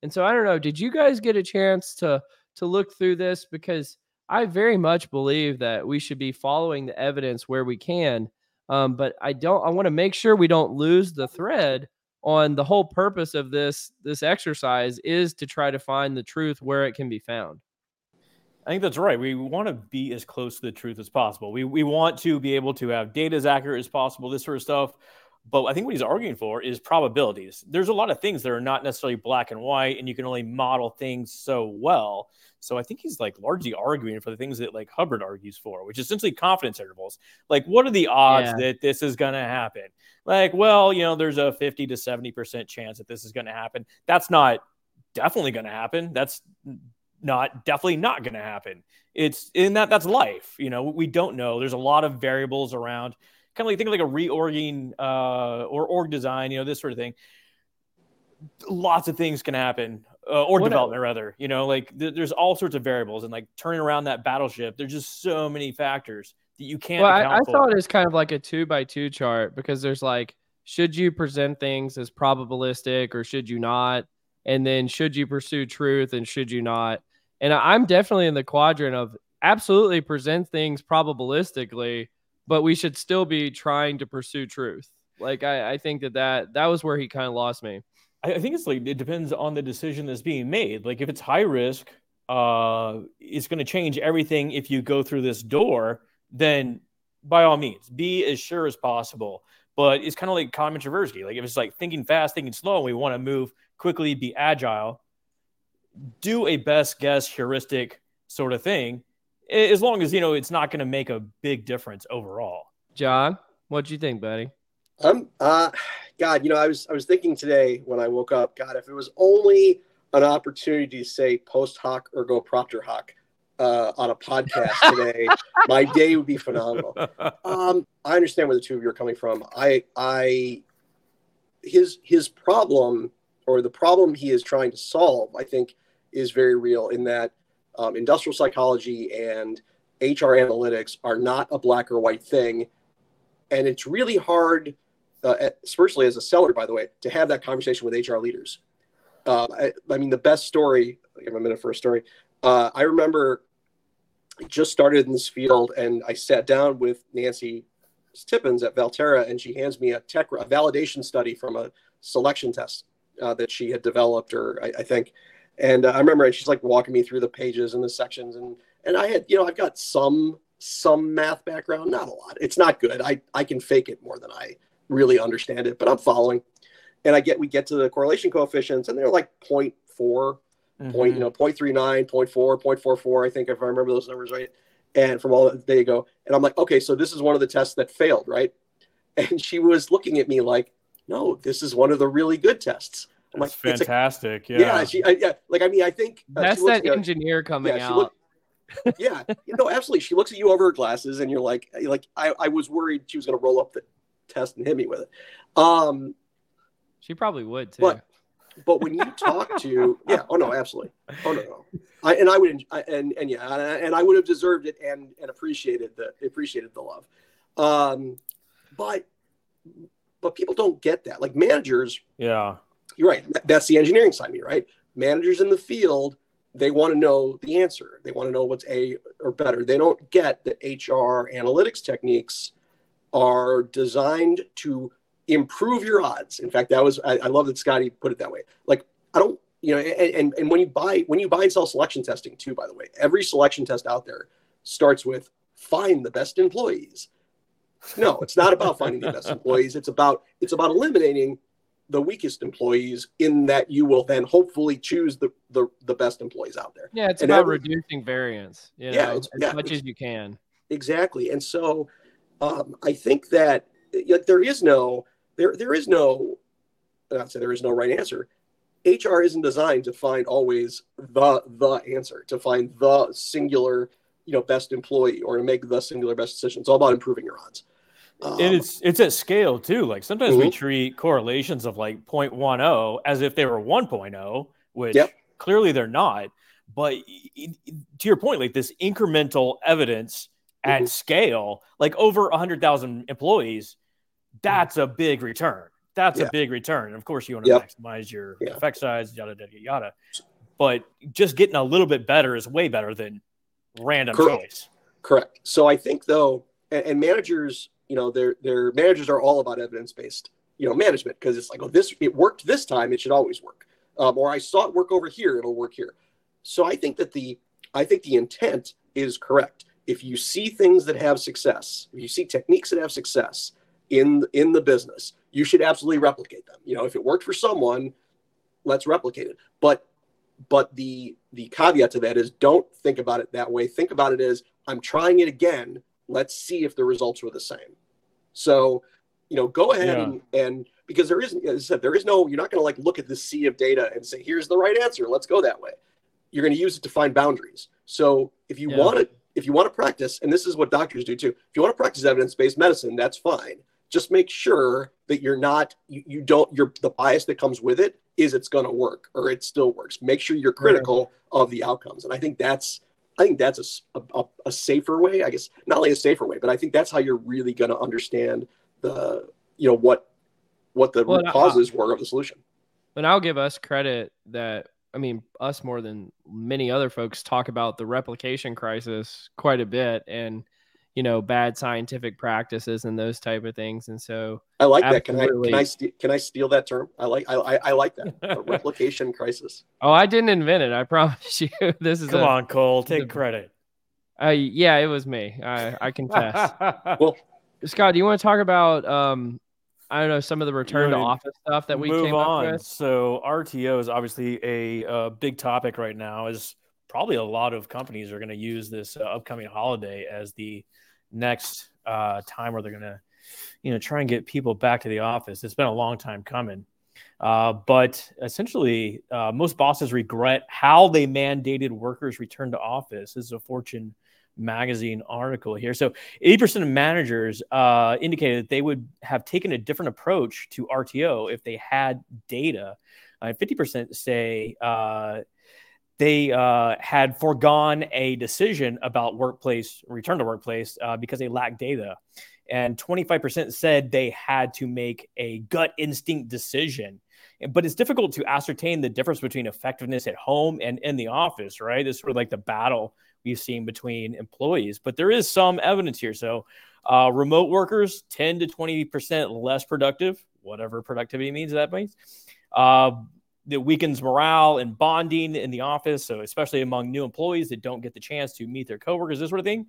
And so I don't know, did you guys get a chance to look through this? Because I very much believe that we should be following the evidence where we can. But I want to make sure we don't lose the thread on the whole purpose of this exercise is to try to find the truth where it can be found. I think that's right. We want to be as close to the truth as possible. We want to be able to have data as accurate as possible, this sort of stuff. But I think what he's arguing for is probabilities. There's a lot of things that are not necessarily black and white, and you can only model things so well. So I think he's like largely arguing for the things that like Hubbard argues for, which is essentially confidence intervals. Like, what are the odds that this is going to happen? Like, well, you know, there's a 50 to 70% chance that this is going to happen. That's not definitely going to happen. That's definitely not going to happen. It's in that's life. You know, we don't know. There's a lot of variables around. Kind of like think of like a reorging or org design, you know, this sort of thing. Lots of things can happen or development rather, you know, like there's all sorts of variables and like turning around that battleship. There's just so many factors that you can't. Well, I thought it was kind of like a 2x2 chart because there's like, should you present things as probabilistic or should you not? And then should you pursue truth and should you not? And I'm definitely in the quadrant of absolutely present things probabilistically, but we should still be trying to pursue truth. Like, I think that was where he kind of lost me. I think it's like, it depends on the decision that's being made. Like if it's high risk, it's going to change everything. If you go through this door, then by all means, be as sure as possible. But it's kind of like Kahneman Tversky. Like if it's like thinking fast, thinking slow, and we want to move quickly, be agile, do a best guess heuristic sort of thing. As long as, you know, it's not going to make a big difference overall. John, what'd you think, buddy? God, you know, I was thinking today when I woke up, God, if it was only an opportunity to say post hoc ergo propter hoc on a podcast today, my day would be phenomenal. I understand where the two of you are coming from. His problem or the problem he is trying to solve, I think, is very real in that industrial psychology and HR analytics are not a black or white thing, and it's really hard. Especially as a seller, by the way, to have that conversation with HR leaders. I mean, the best story, I'll give a minute for a story. I remember I just started in this field and I sat down with Nancy Tippins at Valtera and she hands me a validation study from a selection test that she had developed, or I think. And I remember she's like walking me through the pages and the sections. And I had, you know, I've got some math background, not a lot. It's not good. I can fake it more than I really understand it, but I'm following. And we get to the correlation coefficients and they're like 0.4, mm-hmm. 0.39, 0.4, 0.44, I think, if I remember those numbers right. And from all that, there you go. And I'm like, okay, so this is one of the tests that failed, right? And she was looking at me like, no, this is one of the really good tests. I'm that's like, fantastic. Yeah. Yeah. Like, I mean, I think that's that engineer coming out. Yeah. You know, absolutely. She looks at you over her glasses and you're like, I was worried she was going to roll up the test and hit me with it. She probably would too. But when you talk to I would have deserved it and appreciated the love. But people don't get that. Like managers, yeah, you're right. That's the engineering side of me, right? Managers in the field, they want to know the answer. They want to know what's A or better. They don't get that HR analytics techniques are designed to improve your odds. In fact, that was, I love that Scotty put it that way. Like, I don't, you know, and when you buy and sell selection testing too, by the way, every selection test out there starts with find the best employees. No, it's not about finding the best employees. It's about eliminating the weakest employees in that you will then hopefully choose the best employees out there. Yeah. It's about reducing variance, you know, as much as you can. Exactly. And so, I think that there is no right answer. HR isn't designed to find always the answer, to find the singular, you know, best employee or to make the singular best decision. It's all about improving your odds. And it's at scale too. Like sometimes mm-hmm. we treat correlations of like 0.10 as if they were 1.0, which yep. clearly they're not. But to your point, like this incremental evidence at mm-hmm. scale, like over 100,000 employees, that's a big return. That's a big return. And of course, you want to maximize your effect size, yada, yada, yada. But just getting a little bit better is way better than random choice. Correct. So I think, though, and managers, you know, their managers are all about evidence-based, you know, management, because it's like, oh, it worked this time, it should always work. Or I saw it work over here, it'll work here. So I think that the intent is correct. If you see things that have success, if you see techniques that have success in the business, you should absolutely replicate them. You know, if it worked for someone, let's replicate it. But the caveat to that is don't think about it that way. Think about it as I'm trying it again. Let's see if the results were the same. So, you know, go ahead and because there isn't, as I said, you're not going to like look at the sea of data and say, here's the right answer. Let's go that way. you're going to use it to find boundaries. So if you want to practice, and this is what doctors do too, if you want to practice evidence-based medicine, that's fine. Just make sure that you're not, the bias that comes with it is it's going to work or it still works. Make sure you're critical of the outcomes. And I think that's a safer way, I guess, not only a safer way, but I think that's how you're really going to understand the, what the causes were of the solution. And I'll give us credit that, I mean, us more than many other folks talk about the replication crisis quite a bit and, bad scientific practices and those type of things. And so I like that. Can I steal that term? I like that. The replication crisis. Oh, I didn't invent it. I promise you. Come on, Cole, take credit. Yeah, it was me. I confess. Well, Scott, do you want to talk about, I don't know, some of the return to office stuff that we came up with? So RTO is obviously a big topic right now. Is probably a lot of companies are going to use this upcoming holiday as the next time where they're going to, try and get people back to the office. It's been a long time coming. But essentially, most bosses regret how they mandated workers return to office. This is a Fortune magazine article here. So 80% of managers indicated that they would have taken a different approach to RTO if they had data. 50% say they had foregone a decision about return to workplace because they lacked data. And 25% said they had to make a gut instinct decision. But it's difficult to ascertain the difference between effectiveness at home and in the office, right? It's sort of like the battle we've seen between employees, but there is some evidence here. So remote workers, 10 to 20% less productive, whatever productivity means that means. It weakens morale and bonding in the office. So especially among new employees that don't get the chance to meet their coworkers, this sort of thing.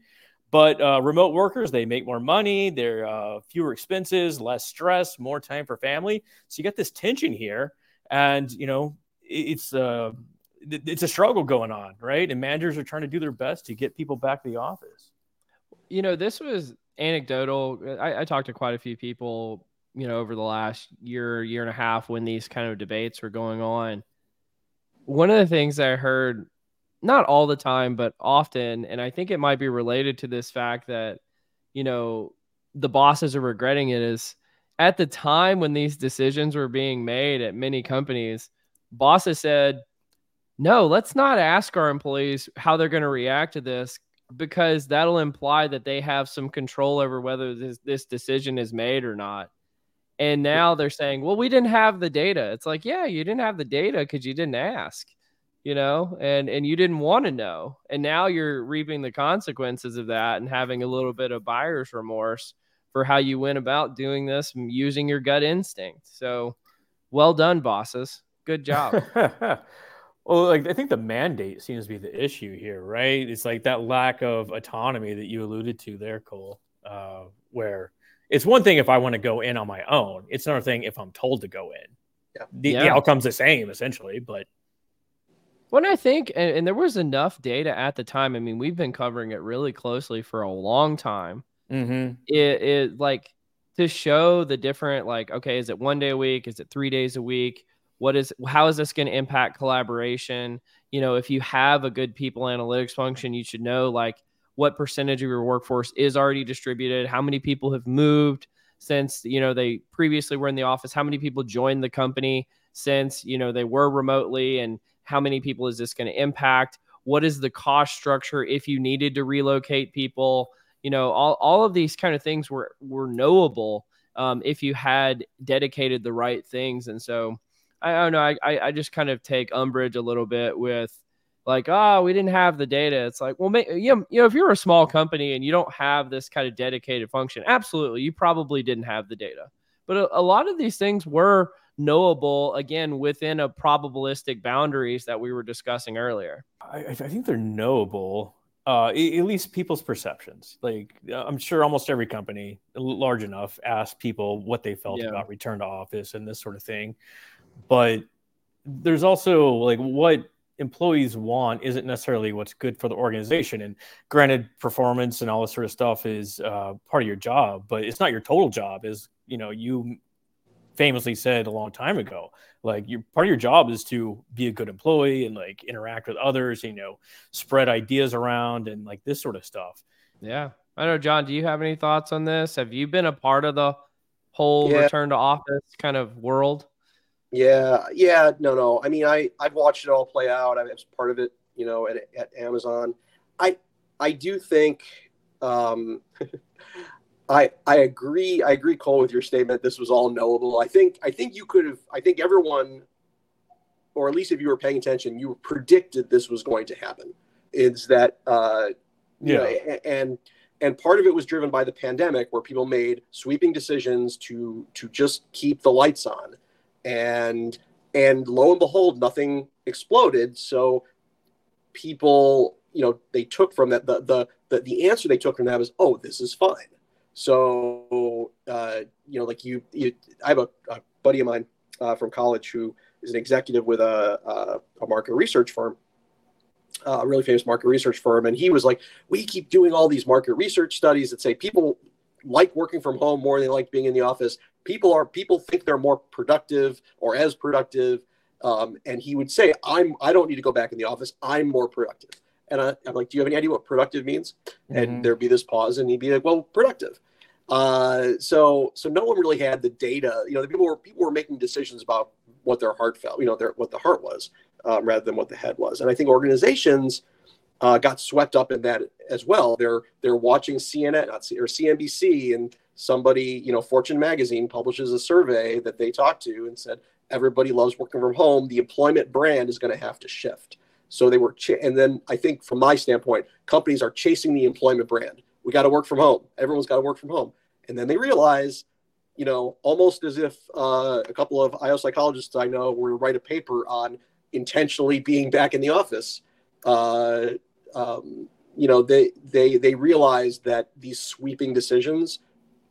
But remote workers, they make more money, they're fewer expenses, less stress, more time for family. So you got this tension here and, it's a struggle going on, right? And managers are trying to do their best to get people back to the office. This was anecdotal. I talked to quite a few people, over the last year and a half when these kind of debates were going on. One of the things I heard, not all the time, but often, and I think it might be related to this fact that, the bosses are regretting it, is at the time when these decisions were being made at many companies, bosses said, no, let's not ask our employees how they're going to react to this, because that'll imply that they have some control over whether this decision is made or not. And now they're saying, well, we didn't have the data. It's like, yeah, you didn't have the data because you didn't ask, and you didn't want to know. And now you're reaping the consequences of that and having a little bit of buyer's remorse for how you went about doing this and using your gut instinct. So well done, bosses. Good job. Well, I think the mandate seems to be the issue here, right? It's like that lack of autonomy that you alluded to there, Cole, where it's one thing if I want to go in on my own. It's another thing if I'm told to go in. Yeah. The outcome's the same, essentially. But when I think, and there was enough data at the time, I mean, we've been covering it really closely for a long time. Mm-hmm. It like to show the different, okay, is it 1 day a week? Is it 3 days a week? How is this going to impact collaboration? If you have a good people analytics function, you should know what percentage of your workforce is already distributed, how many people have moved since, they previously were in the office, how many people joined the company since, they were remotely, and how many people is this going to impact? What is the cost structure if you needed to relocate people? All of these kind of things were knowable if you had dedicated the right things. And so I don't know. I just kind of take umbrage a little bit with we didn't have the data. It's like, well, if you're a small company and you don't have this kind of dedicated function, absolutely, you probably didn't have the data. But a lot of these things were knowable, again, within a probabilistic boundaries that we were discussing earlier. I think they're knowable, at least people's perceptions. I'm sure almost every company large enough asked people what they felt about return to office and this sort of thing. But there's also what employees want isn't necessarily what's good for the organization. And granted, performance and all this sort of stuff is part of your job, but it's not your total job. Is you famously said a long time ago, like, your part of your job is to be a good employee and like interact with others, you know, spread ideas around and like this sort of stuff. Yeah. I don't know, John, do you have any thoughts on this? Have you been a part of the whole return to office kind of world? No. I mean, I've watched it all play out. I was part of it, you know, at Amazon. I do think I agree, Cole, with your statement. This was all knowable. I think you could have, I think everyone, or at least if you were paying attention, you predicted this was going to happen. Is that, you know, and part of it was driven by the pandemic, where people made sweeping decisions to just keep the lights on, and lo and behold, nothing exploded. So people, you know, they took from that, the answer they took from that was, oh, this is fine. So, you know, like you I have a buddy of mine from college who is an executive with a market research firm, a really famous market research firm. And he was like, we keep doing all these market research studies that say people like working from home more than they like being in the office. People think they're more productive or as productive. And he would say, I don't need to go back in the office. I'm more productive. And I'm like, do you have any idea what productive means? Mm-hmm. And there'd be this pause, and he'd be like, well, productive. So no one really had the data. You know, the people were making decisions about what their heart felt, you know, what the heart was, rather than what the head was. And I think organizations got swept up in that as well. They're watching CNN or CNBC, and somebody, you know, Fortune magazine publishes a survey that they talked to and said, everybody loves working from home. The employment brand is going to have to shift. So they were, and then I think from my standpoint, companies are chasing the employment brand. We got to work from home. Everyone's got to work from home. And then they realize, you know, almost as if a couple of IO psychologists I know were to write a paper on intentionally being back in the office. You know, they realize that these sweeping decisions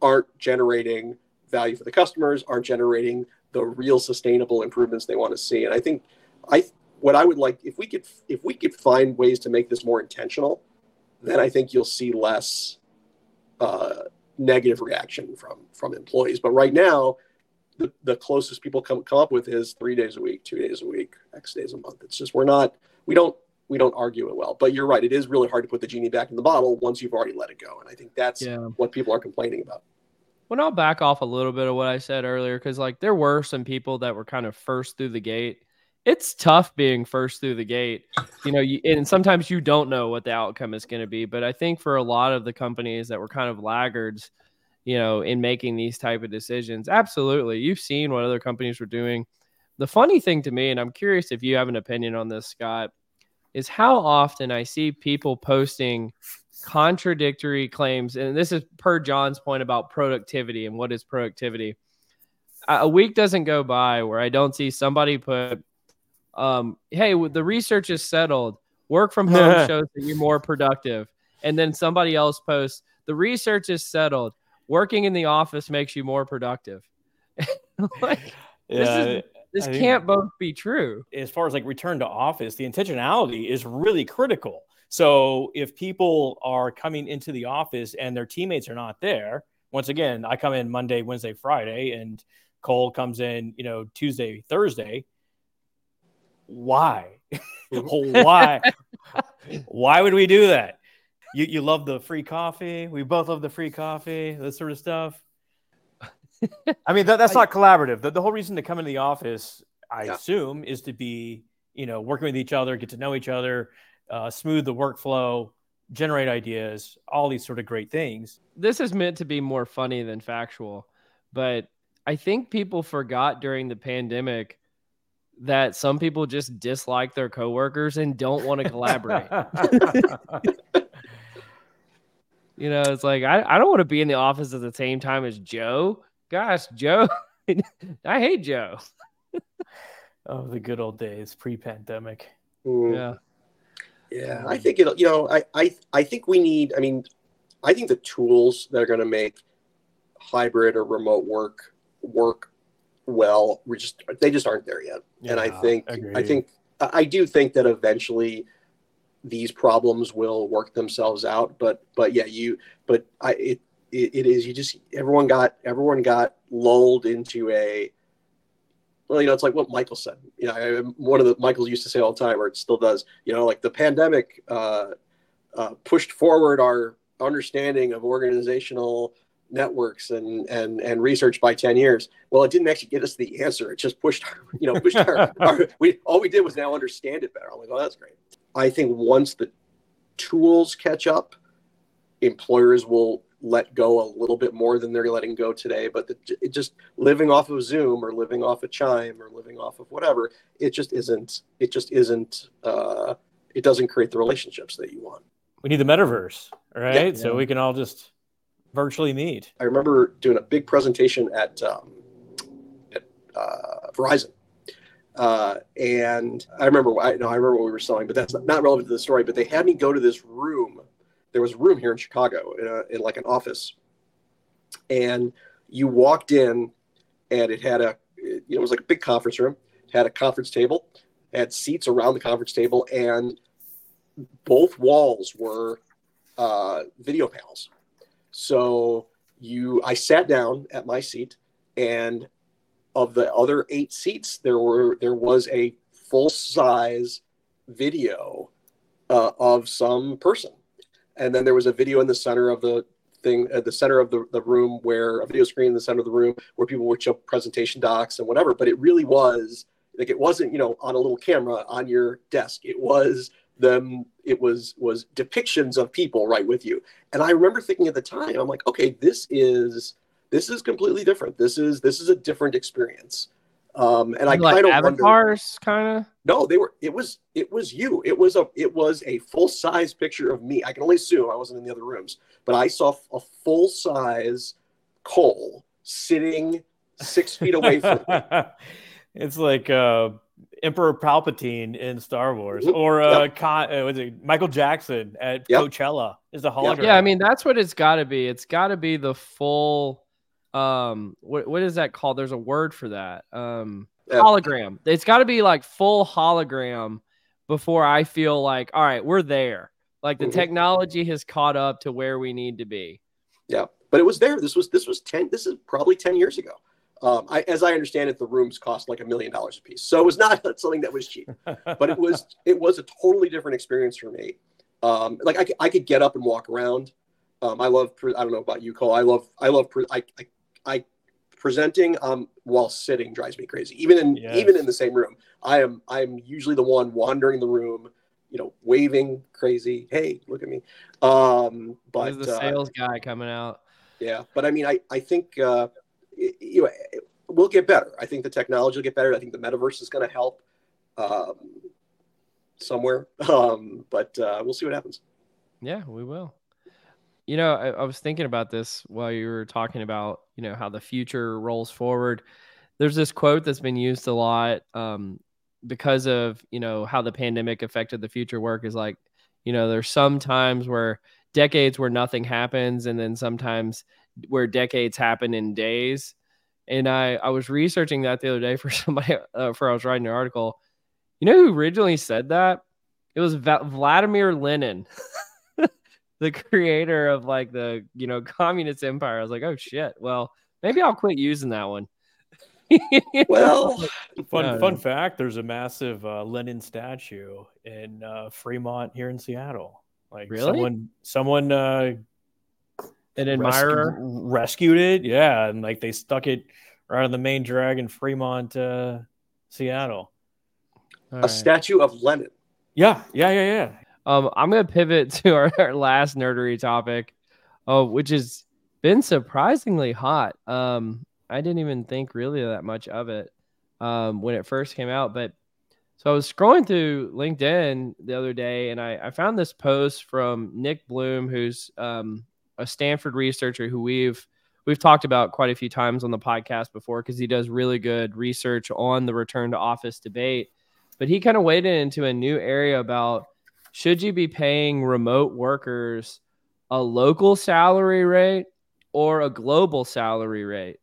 aren't generating value for the customers, aren't generating the real sustainable improvements they want to see. And I think what I would like, if we could find ways to make this more intentional, then I think you'll see less negative reaction from employees. But right now, the closest people come up with is 3 days a week, 2 days a week, X days a month. It's just we don't argue it well. But you're right, it is really hard to put the genie back in the bottle once you've already let it go. And I think that's what people are complaining about. Well, I'll back off a little bit of what I said earlier, because like there were some people that were kind of first through the gate. It's tough being first through the gate, you know, and sometimes you don't know what the outcome is going to be. But I think for a lot of the companies that were kind of laggards, you know, in making these type of decisions, absolutely. You've seen what other companies were doing. The funny thing to me, and I'm curious if you have an opinion on this, Scott, is how often I see people posting contradictory claims. And this is per John's point about productivity and what is productivity. A week doesn't go by where I don't see somebody put, hey, the research is settled. Work from home shows that you're more productive. And then somebody else posts, the research is settled. Working in the office makes you more productive. Like, this can't both be true. As far as like return to office, the intentionality is really critical. So if people are coming into the office and their teammates are not there, once again, I come in Monday, Wednesday, Friday, and Cole comes in, you know, Tuesday, Thursday. Why? Why would we do that? You love the free coffee. We both love the free coffee, that sort of stuff. I mean, that's not collaborative. The whole reason to come into the office, I assume, is to be, you know, working with each other, get to know each other, smooth the workflow, generate ideas, all these sort of great things. This is meant to be more funny than factual, but I think people forgot during the pandemic that some people just dislike their coworkers and don't want to collaborate. You know, it's like, I don't want to be in the office at the same time as Joe. Gosh, Joe, I hate Joe. Oh, the good old days pre-pandemic. Ooh. Yeah. Yeah. I think it'll, you know, I think we need, I mean, I think the tools that are going to make hybrid or remote work well, they just aren't there yet. Yeah, and I do think that eventually these problems will work themselves out, but it is, you just, everyone got lulled into a, well, you know, it's like what Michael said, you know, Michael used to say all the time, or it still does, you know, like the pandemic pushed forward our understanding of organizational networks and research by 10 years. Well, it didn't actually get us the answer. It just all we did was now understand it better. I'm like, oh, that's great. I think once the tools catch up, employers will let go a little bit more than they're letting go today, but just living off of Zoom or living off of Chime or living off of whatever, it doesn't create the relationships that you want. We need the metaverse, right? Yeah. So we can all just virtually meet. I remember doing a big presentation at Verizon, and I remember what we were selling, but that's not relevant to the story. But they had me go to this room. There was a room here in Chicago, in like an office, and you walked in, and it had it was like a big conference room. It had a conference table, it had seats around the conference table, and both walls were video panels. So I sat down at my seat, and of the other 8 seats, there was a full-size video of some person. And then there was a video in the center of the thing, at the center of the room, where a video screen in the center of the room where people would show presentation docs and whatever. But it really was, like, it wasn't, you know, on a little camera on your desk. It was them, it was depictions of people right with you. And I remember thinking at the time, I'm like, okay, this is completely different. This is a different experience. And I kind of avatars, kind of. No, it was you. It was a full size picture of me. I can only assume I wasn't in the other rooms, but I saw a full size Cole sitting 6 feet away from me. It's like Emperor Palpatine in Star Wars, mm-hmm. or yep. Michael Jackson at yep. Coachella is the hologram. Yeah, I mean, that's what it's got to be. It's got to be the full. What is that called? There's a word for that. Hologram. It's got to be like full hologram before I feel like, all right, we're there. Like the mm-hmm. technology has caught up to where we need to be. Yeah, but it was there. This is probably 10 years ago. As I understand it, the rooms cost like $1 million a piece. So it was not something that was cheap, but it was a totally different experience for me. Like I could get up and walk around. I don't know about you, Cole. I love presenting while sitting drives me crazy. Even in the same room, I am usually the one wandering the room, you know, waving crazy. Hey, look at me. But there's the sales guy coming out. Yeah. But I mean, I think, you know, we'll get better. I think the technology will get better. I think the metaverse is going to help somewhere, but we'll see what happens. Yeah, we will. You know, I was thinking about this while you were talking about, you know, how the future rolls forward. There's this quote that's been used a lot because of, you know, how the pandemic affected the future work is like, you know, there's some times where decades where nothing happens, and then sometimes where decades happen in days. And I was researching that the other day for somebody, I was writing an article. You know who originally said that? It was Vladimir Lenin, the creator of like the, you know, communist empire. I was like, oh shit, well, maybe I'll quit using that one. Well, fun fact, there's a massive Lenin statue in Fremont here in Seattle. Like, really? Someone an admirer rescued it, yeah, and like they stuck it right on the main drag in Fremont, Seattle. All right. Statue of Lenin. Yeah. I'm going to pivot to our last nerdery topic, which has been surprisingly hot. I didn't even think really that much of it when it first came out. But so I was scrolling through LinkedIn the other day, and I found this post from Nick Bloom, who's a Stanford researcher who we've talked about quite a few times on the podcast before, because he does really good research on the return to office debate. But he kind of waded into a new area about, should you be paying remote workers a local salary rate or a global salary rate?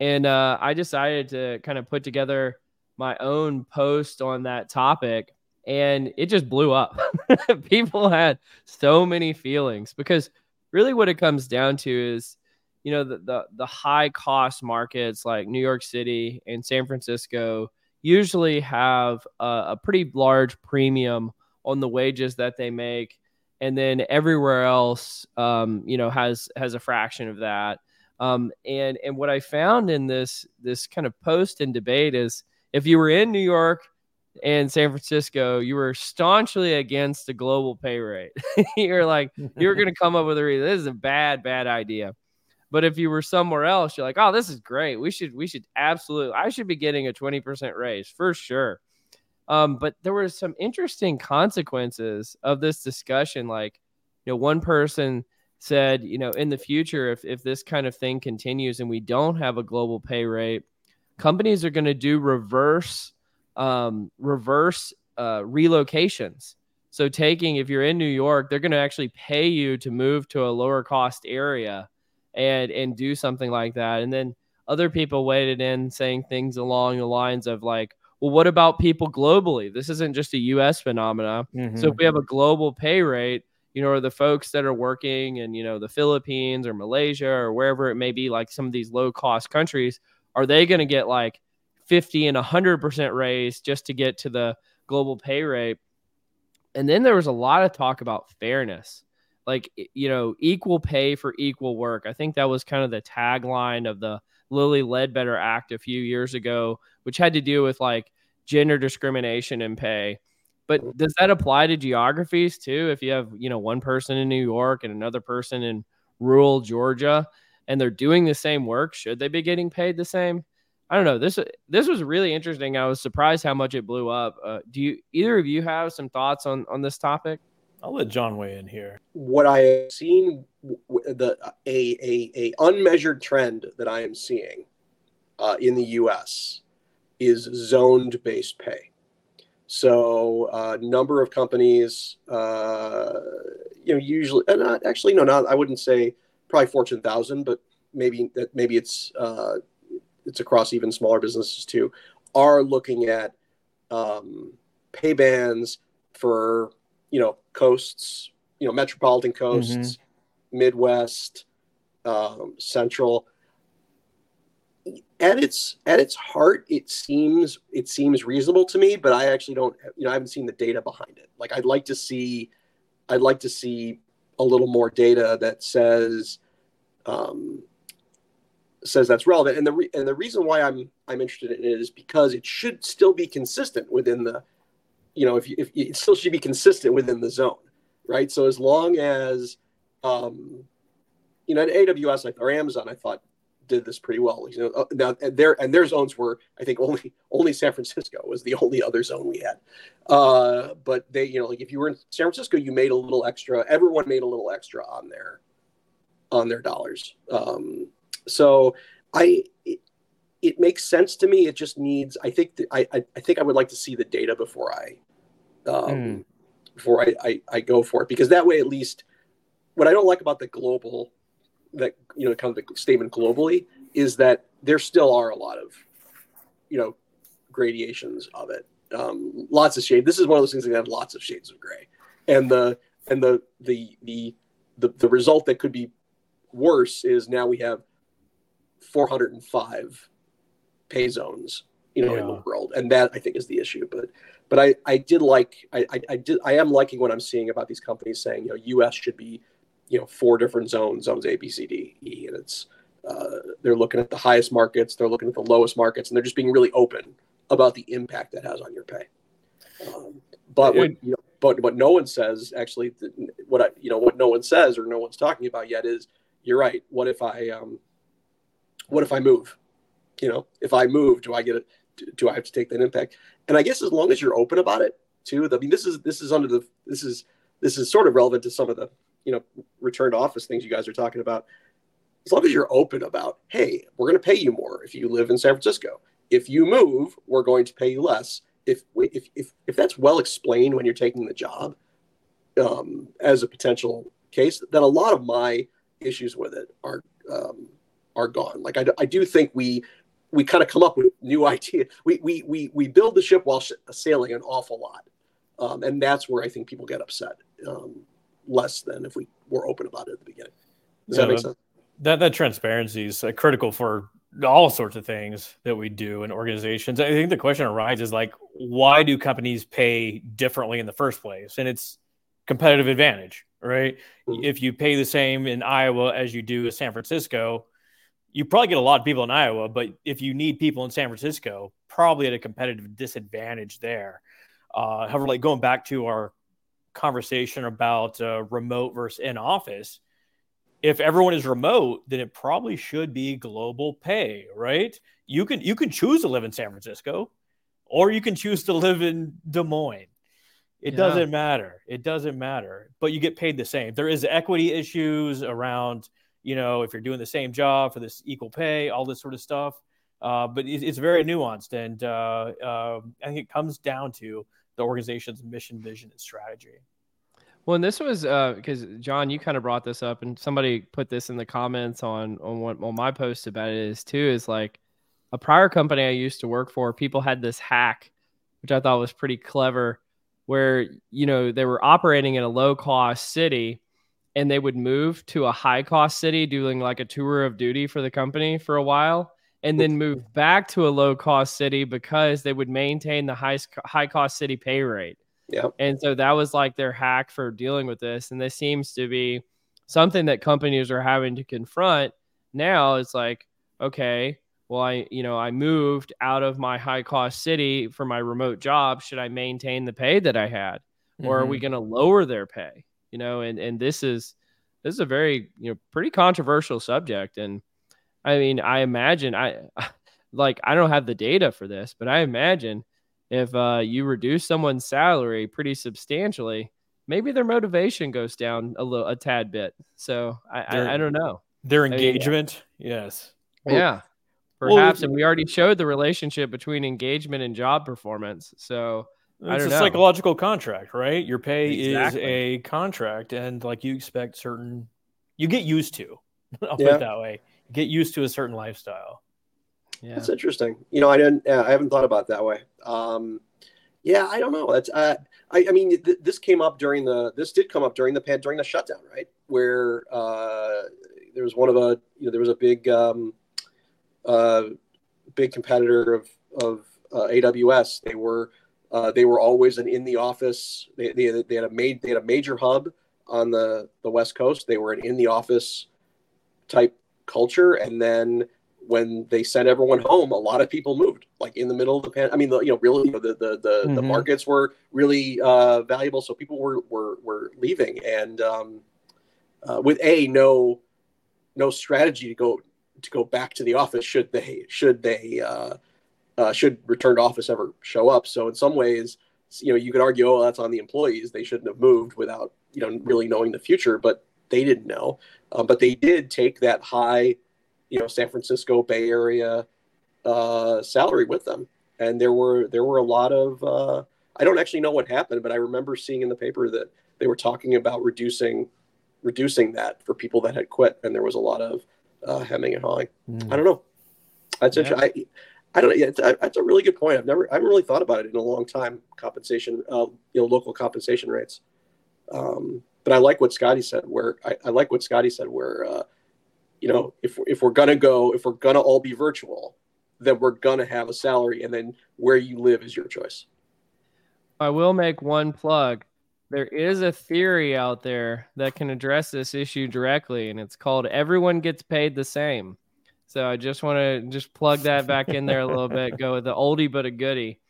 And I decided to kind of put together my own post on that topic, and it just blew up. People had so many feelings because really what it comes down to is, you know, the high cost markets like New York City and San Francisco usually have a pretty large premium on the wages that they make. And then everywhere else, you know, has a fraction of that. And what I found in this kind of post and debate is if you were in New York and San Francisco, you were staunchly against the global pay rate. You're going to come up with a reason. This is a bad idea. But if you were somewhere else, you're like, oh, this is great. We should absolutely, I should be getting a 20% raise for sure. But there were some interesting consequences of this discussion. Like, you know, one person said, you know, in the future, if this kind of thing continues and we don't have a global pay rate, companies are going to do reverse relocations. So if you're in New York, they're going to actually pay you to move to a lower cost area and do something like that. And then other people weighted in saying things along the lines of like, well, what about people globally? This isn't just a U.S. phenomena. Mm-hmm. So if we have a global pay rate, you know, are the folks that are working in, you know, the Philippines or Malaysia or wherever it may be, like some of these low cost countries, are they going to get like 50 and 100% raise just to get to the global pay rate? And then there was a lot of talk about fairness, like, you know, equal pay for equal work. I think that was kind of the tagline of the Lilly Ledbetter Act a few years ago, which had to do with like gender discrimination and pay. But does that apply to geographies too? If you have, you know, one person in New York and another person in rural Georgia and they're doing the same work, should they be getting paid the same? I don't know. This was really interesting. I was surprised how much it blew up. Do either of you have some thoughts on this topic? I'll let John weigh in here. What I have seen, a unmeasured trend that I am seeing in the U.S. is zoned-based pay. So number of companies, you know, usually, and not, actually, no, not, I wouldn't say probably Fortune 1000, but maybe it's across even smaller businesses too, are looking at pay bands for, you know, coasts, you know, metropolitan coasts, mm-hmm. Midwest, Central. At its heart, it seems reasonable to me, but I actually don't, you know, I haven't seen the data behind it. Like I'd like to see a little more data that says that's relevant. And the reason why I'm interested in it is because it should still be consistent within the, you know, if it still should be consistent within the zone, right? So as long as, you know, at AWS or Amazon, I thought, did this pretty well. You know, now their zones were, I think, only San Francisco was the only other zone we had. But they, you know, like if you were in San Francisco, you made a little extra. Everyone made a little extra on their dollars. So it makes sense to me. It just needs. I think I would like to see the data before I go for it, because that way at least what I don't like about the global, that, you know, kind of the statement globally, is that there still are a lot of, you know, gradations of it. Lots of shade. This is one of those things that have lots of shades of gray, and the result that could be worse is now we have 405 pay zones, you know, in the world, and that I think is the issue. But I am liking what I'm seeing about these companies saying, you know, U.S. should be, you know, four different zones A, B, C, D, E, and it's they're looking at the highest markets, they're looking at the lowest markets, and they're just being really open about the impact that has on your pay. But no one says, actually, what no one says or no one's talking about yet is, you're right. What if I move? You know, if I move, do I have to take that impact? And I guess as long as you're open about it too, I mean, this is sort of relevant to some of the, you know, return to office things you guys are talking about. As long as you're open about, hey, we're going to pay you more if you live in San Francisco. If you move, we're going to pay you less. If that's well explained when you're taking the job as a potential case, then a lot of my issues with it are gone. Like I do think we kind of come up with new ideas. We build the ship while sailing an awful lot, and that's where I think people get upset. Less than if we were open about it at the beginning. Does that make sense? That transparency is critical for all sorts of things that we do in organizations. I think the question arises, like, why do companies pay differently in the first place? And it's competitive advantage, right? Mm-hmm. If you pay the same in Iowa as you do in San Francisco, you probably get a lot of people in Iowa, but if you need people in San Francisco, probably at a competitive disadvantage there. However, like going back to our conversation about remote versus in-office, if everyone is remote, then it probably should be global pay, right? You can choose to live in San Francisco, or you can choose to live in Des Moines. It doesn't matter. But you get paid the same. There is equity issues around, you know, if you're doing the same job for this equal pay, all this sort of stuff. But it's very nuanced, and I think it comes down to the organization's mission, vision, and strategy. Well, and this was because, John, you kind of brought this up, and somebody put this in the comments on my post about it is too, is like a prior company I used to work for, people had this hack, which I thought was pretty clever, where, you know, they were operating in a low cost city and they would move to a high cost city doing like a tour of duty for the company for a while, and then move back to a low cost city because they would maintain the high cost city pay rate. Yeah. And so that was like their hack for dealing with this. And this seems to be something that companies are having to confront now. It's like, okay, well, I moved out of my high cost city for my remote job. Should I maintain the pay that I had, or are we going to lower their pay? You know, and this is a very, pretty controversial subject. And I mean, I imagine I don't have the data for this, but I imagine if you reduce someone's salary pretty substantially, maybe their motivation goes down a tad bit. So I don't know. Their engagement. I mean, yes. Yeah. Perhaps. And we already showed the relationship between engagement and job performance. So it's a psychological contract, right? Your pay is a contract, and like you expect certain, you get used to, I'll put it that way, get used to a certain lifestyle. Yeah. That's interesting. I haven't thought about it that way. I don't know. That's this did come up during the shutdown, right? Where there was a big big competitor of AWS. They were always an in the office. They had a major hub on the West Coast. They were an in the office type culture, and then when they sent everyone home, a lot of people moved, like in the middle of the pandemic. I mean, the markets were really valuable, so people were leaving, and with no strategy to go back to the office should return to office ever show up. So in some ways, you could argue, oh, that's on the employees; they shouldn't have moved without really knowing the future, but they didn't know. But they did take that high, San Francisco Bay Area salary with them, and there were a lot of I don't actually know what happened, but I remember seeing in the paper that they were talking about reducing that for people that had quit, and there was a lot of hemming and hawing. I don't know. That's I don't know. That's a really good point. I haven't really thought about it in a long time. Compensation, local compensation rates. But I like what Scotty said. Where if we're gonna all be virtual, then we're gonna have a salary, and then where you live is your choice. I will make one plug. There is a theory out there that can address this issue directly, and it's called "Everyone Gets Paid the Same." So I just want to plug that back in there a little bit. Go with the oldie but a goodie.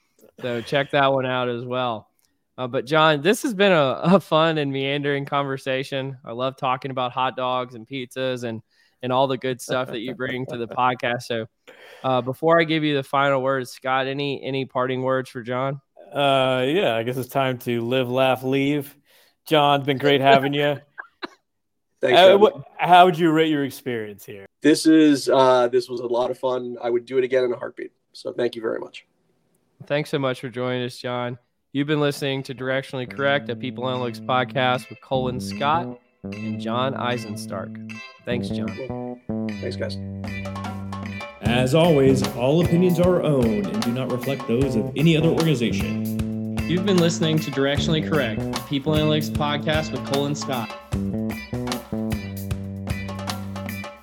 So check that one out as well. But John, this has been a fun and meandering conversation. I love talking about hot dogs and pizzas and all the good stuff that you bring to the podcast. So before I give you the final words, Scott, any parting words for John? I guess it's time to live, laugh, leave. John, it's been great having you. Thanks. How would you rate your experience here? This was a lot of fun. I would do it again in a heartbeat. So thank you very much. Thanks so much for joining us, John. You've been listening to Directionally Correct, a People Analytics podcast with Colin Scott and Jon Izenstark. Thanks, John. Thanks, guys. As always, all opinions are our own and do not reflect those of any other organization. You've been listening to Directionally Correct, a People Analytics podcast with Colin Scott.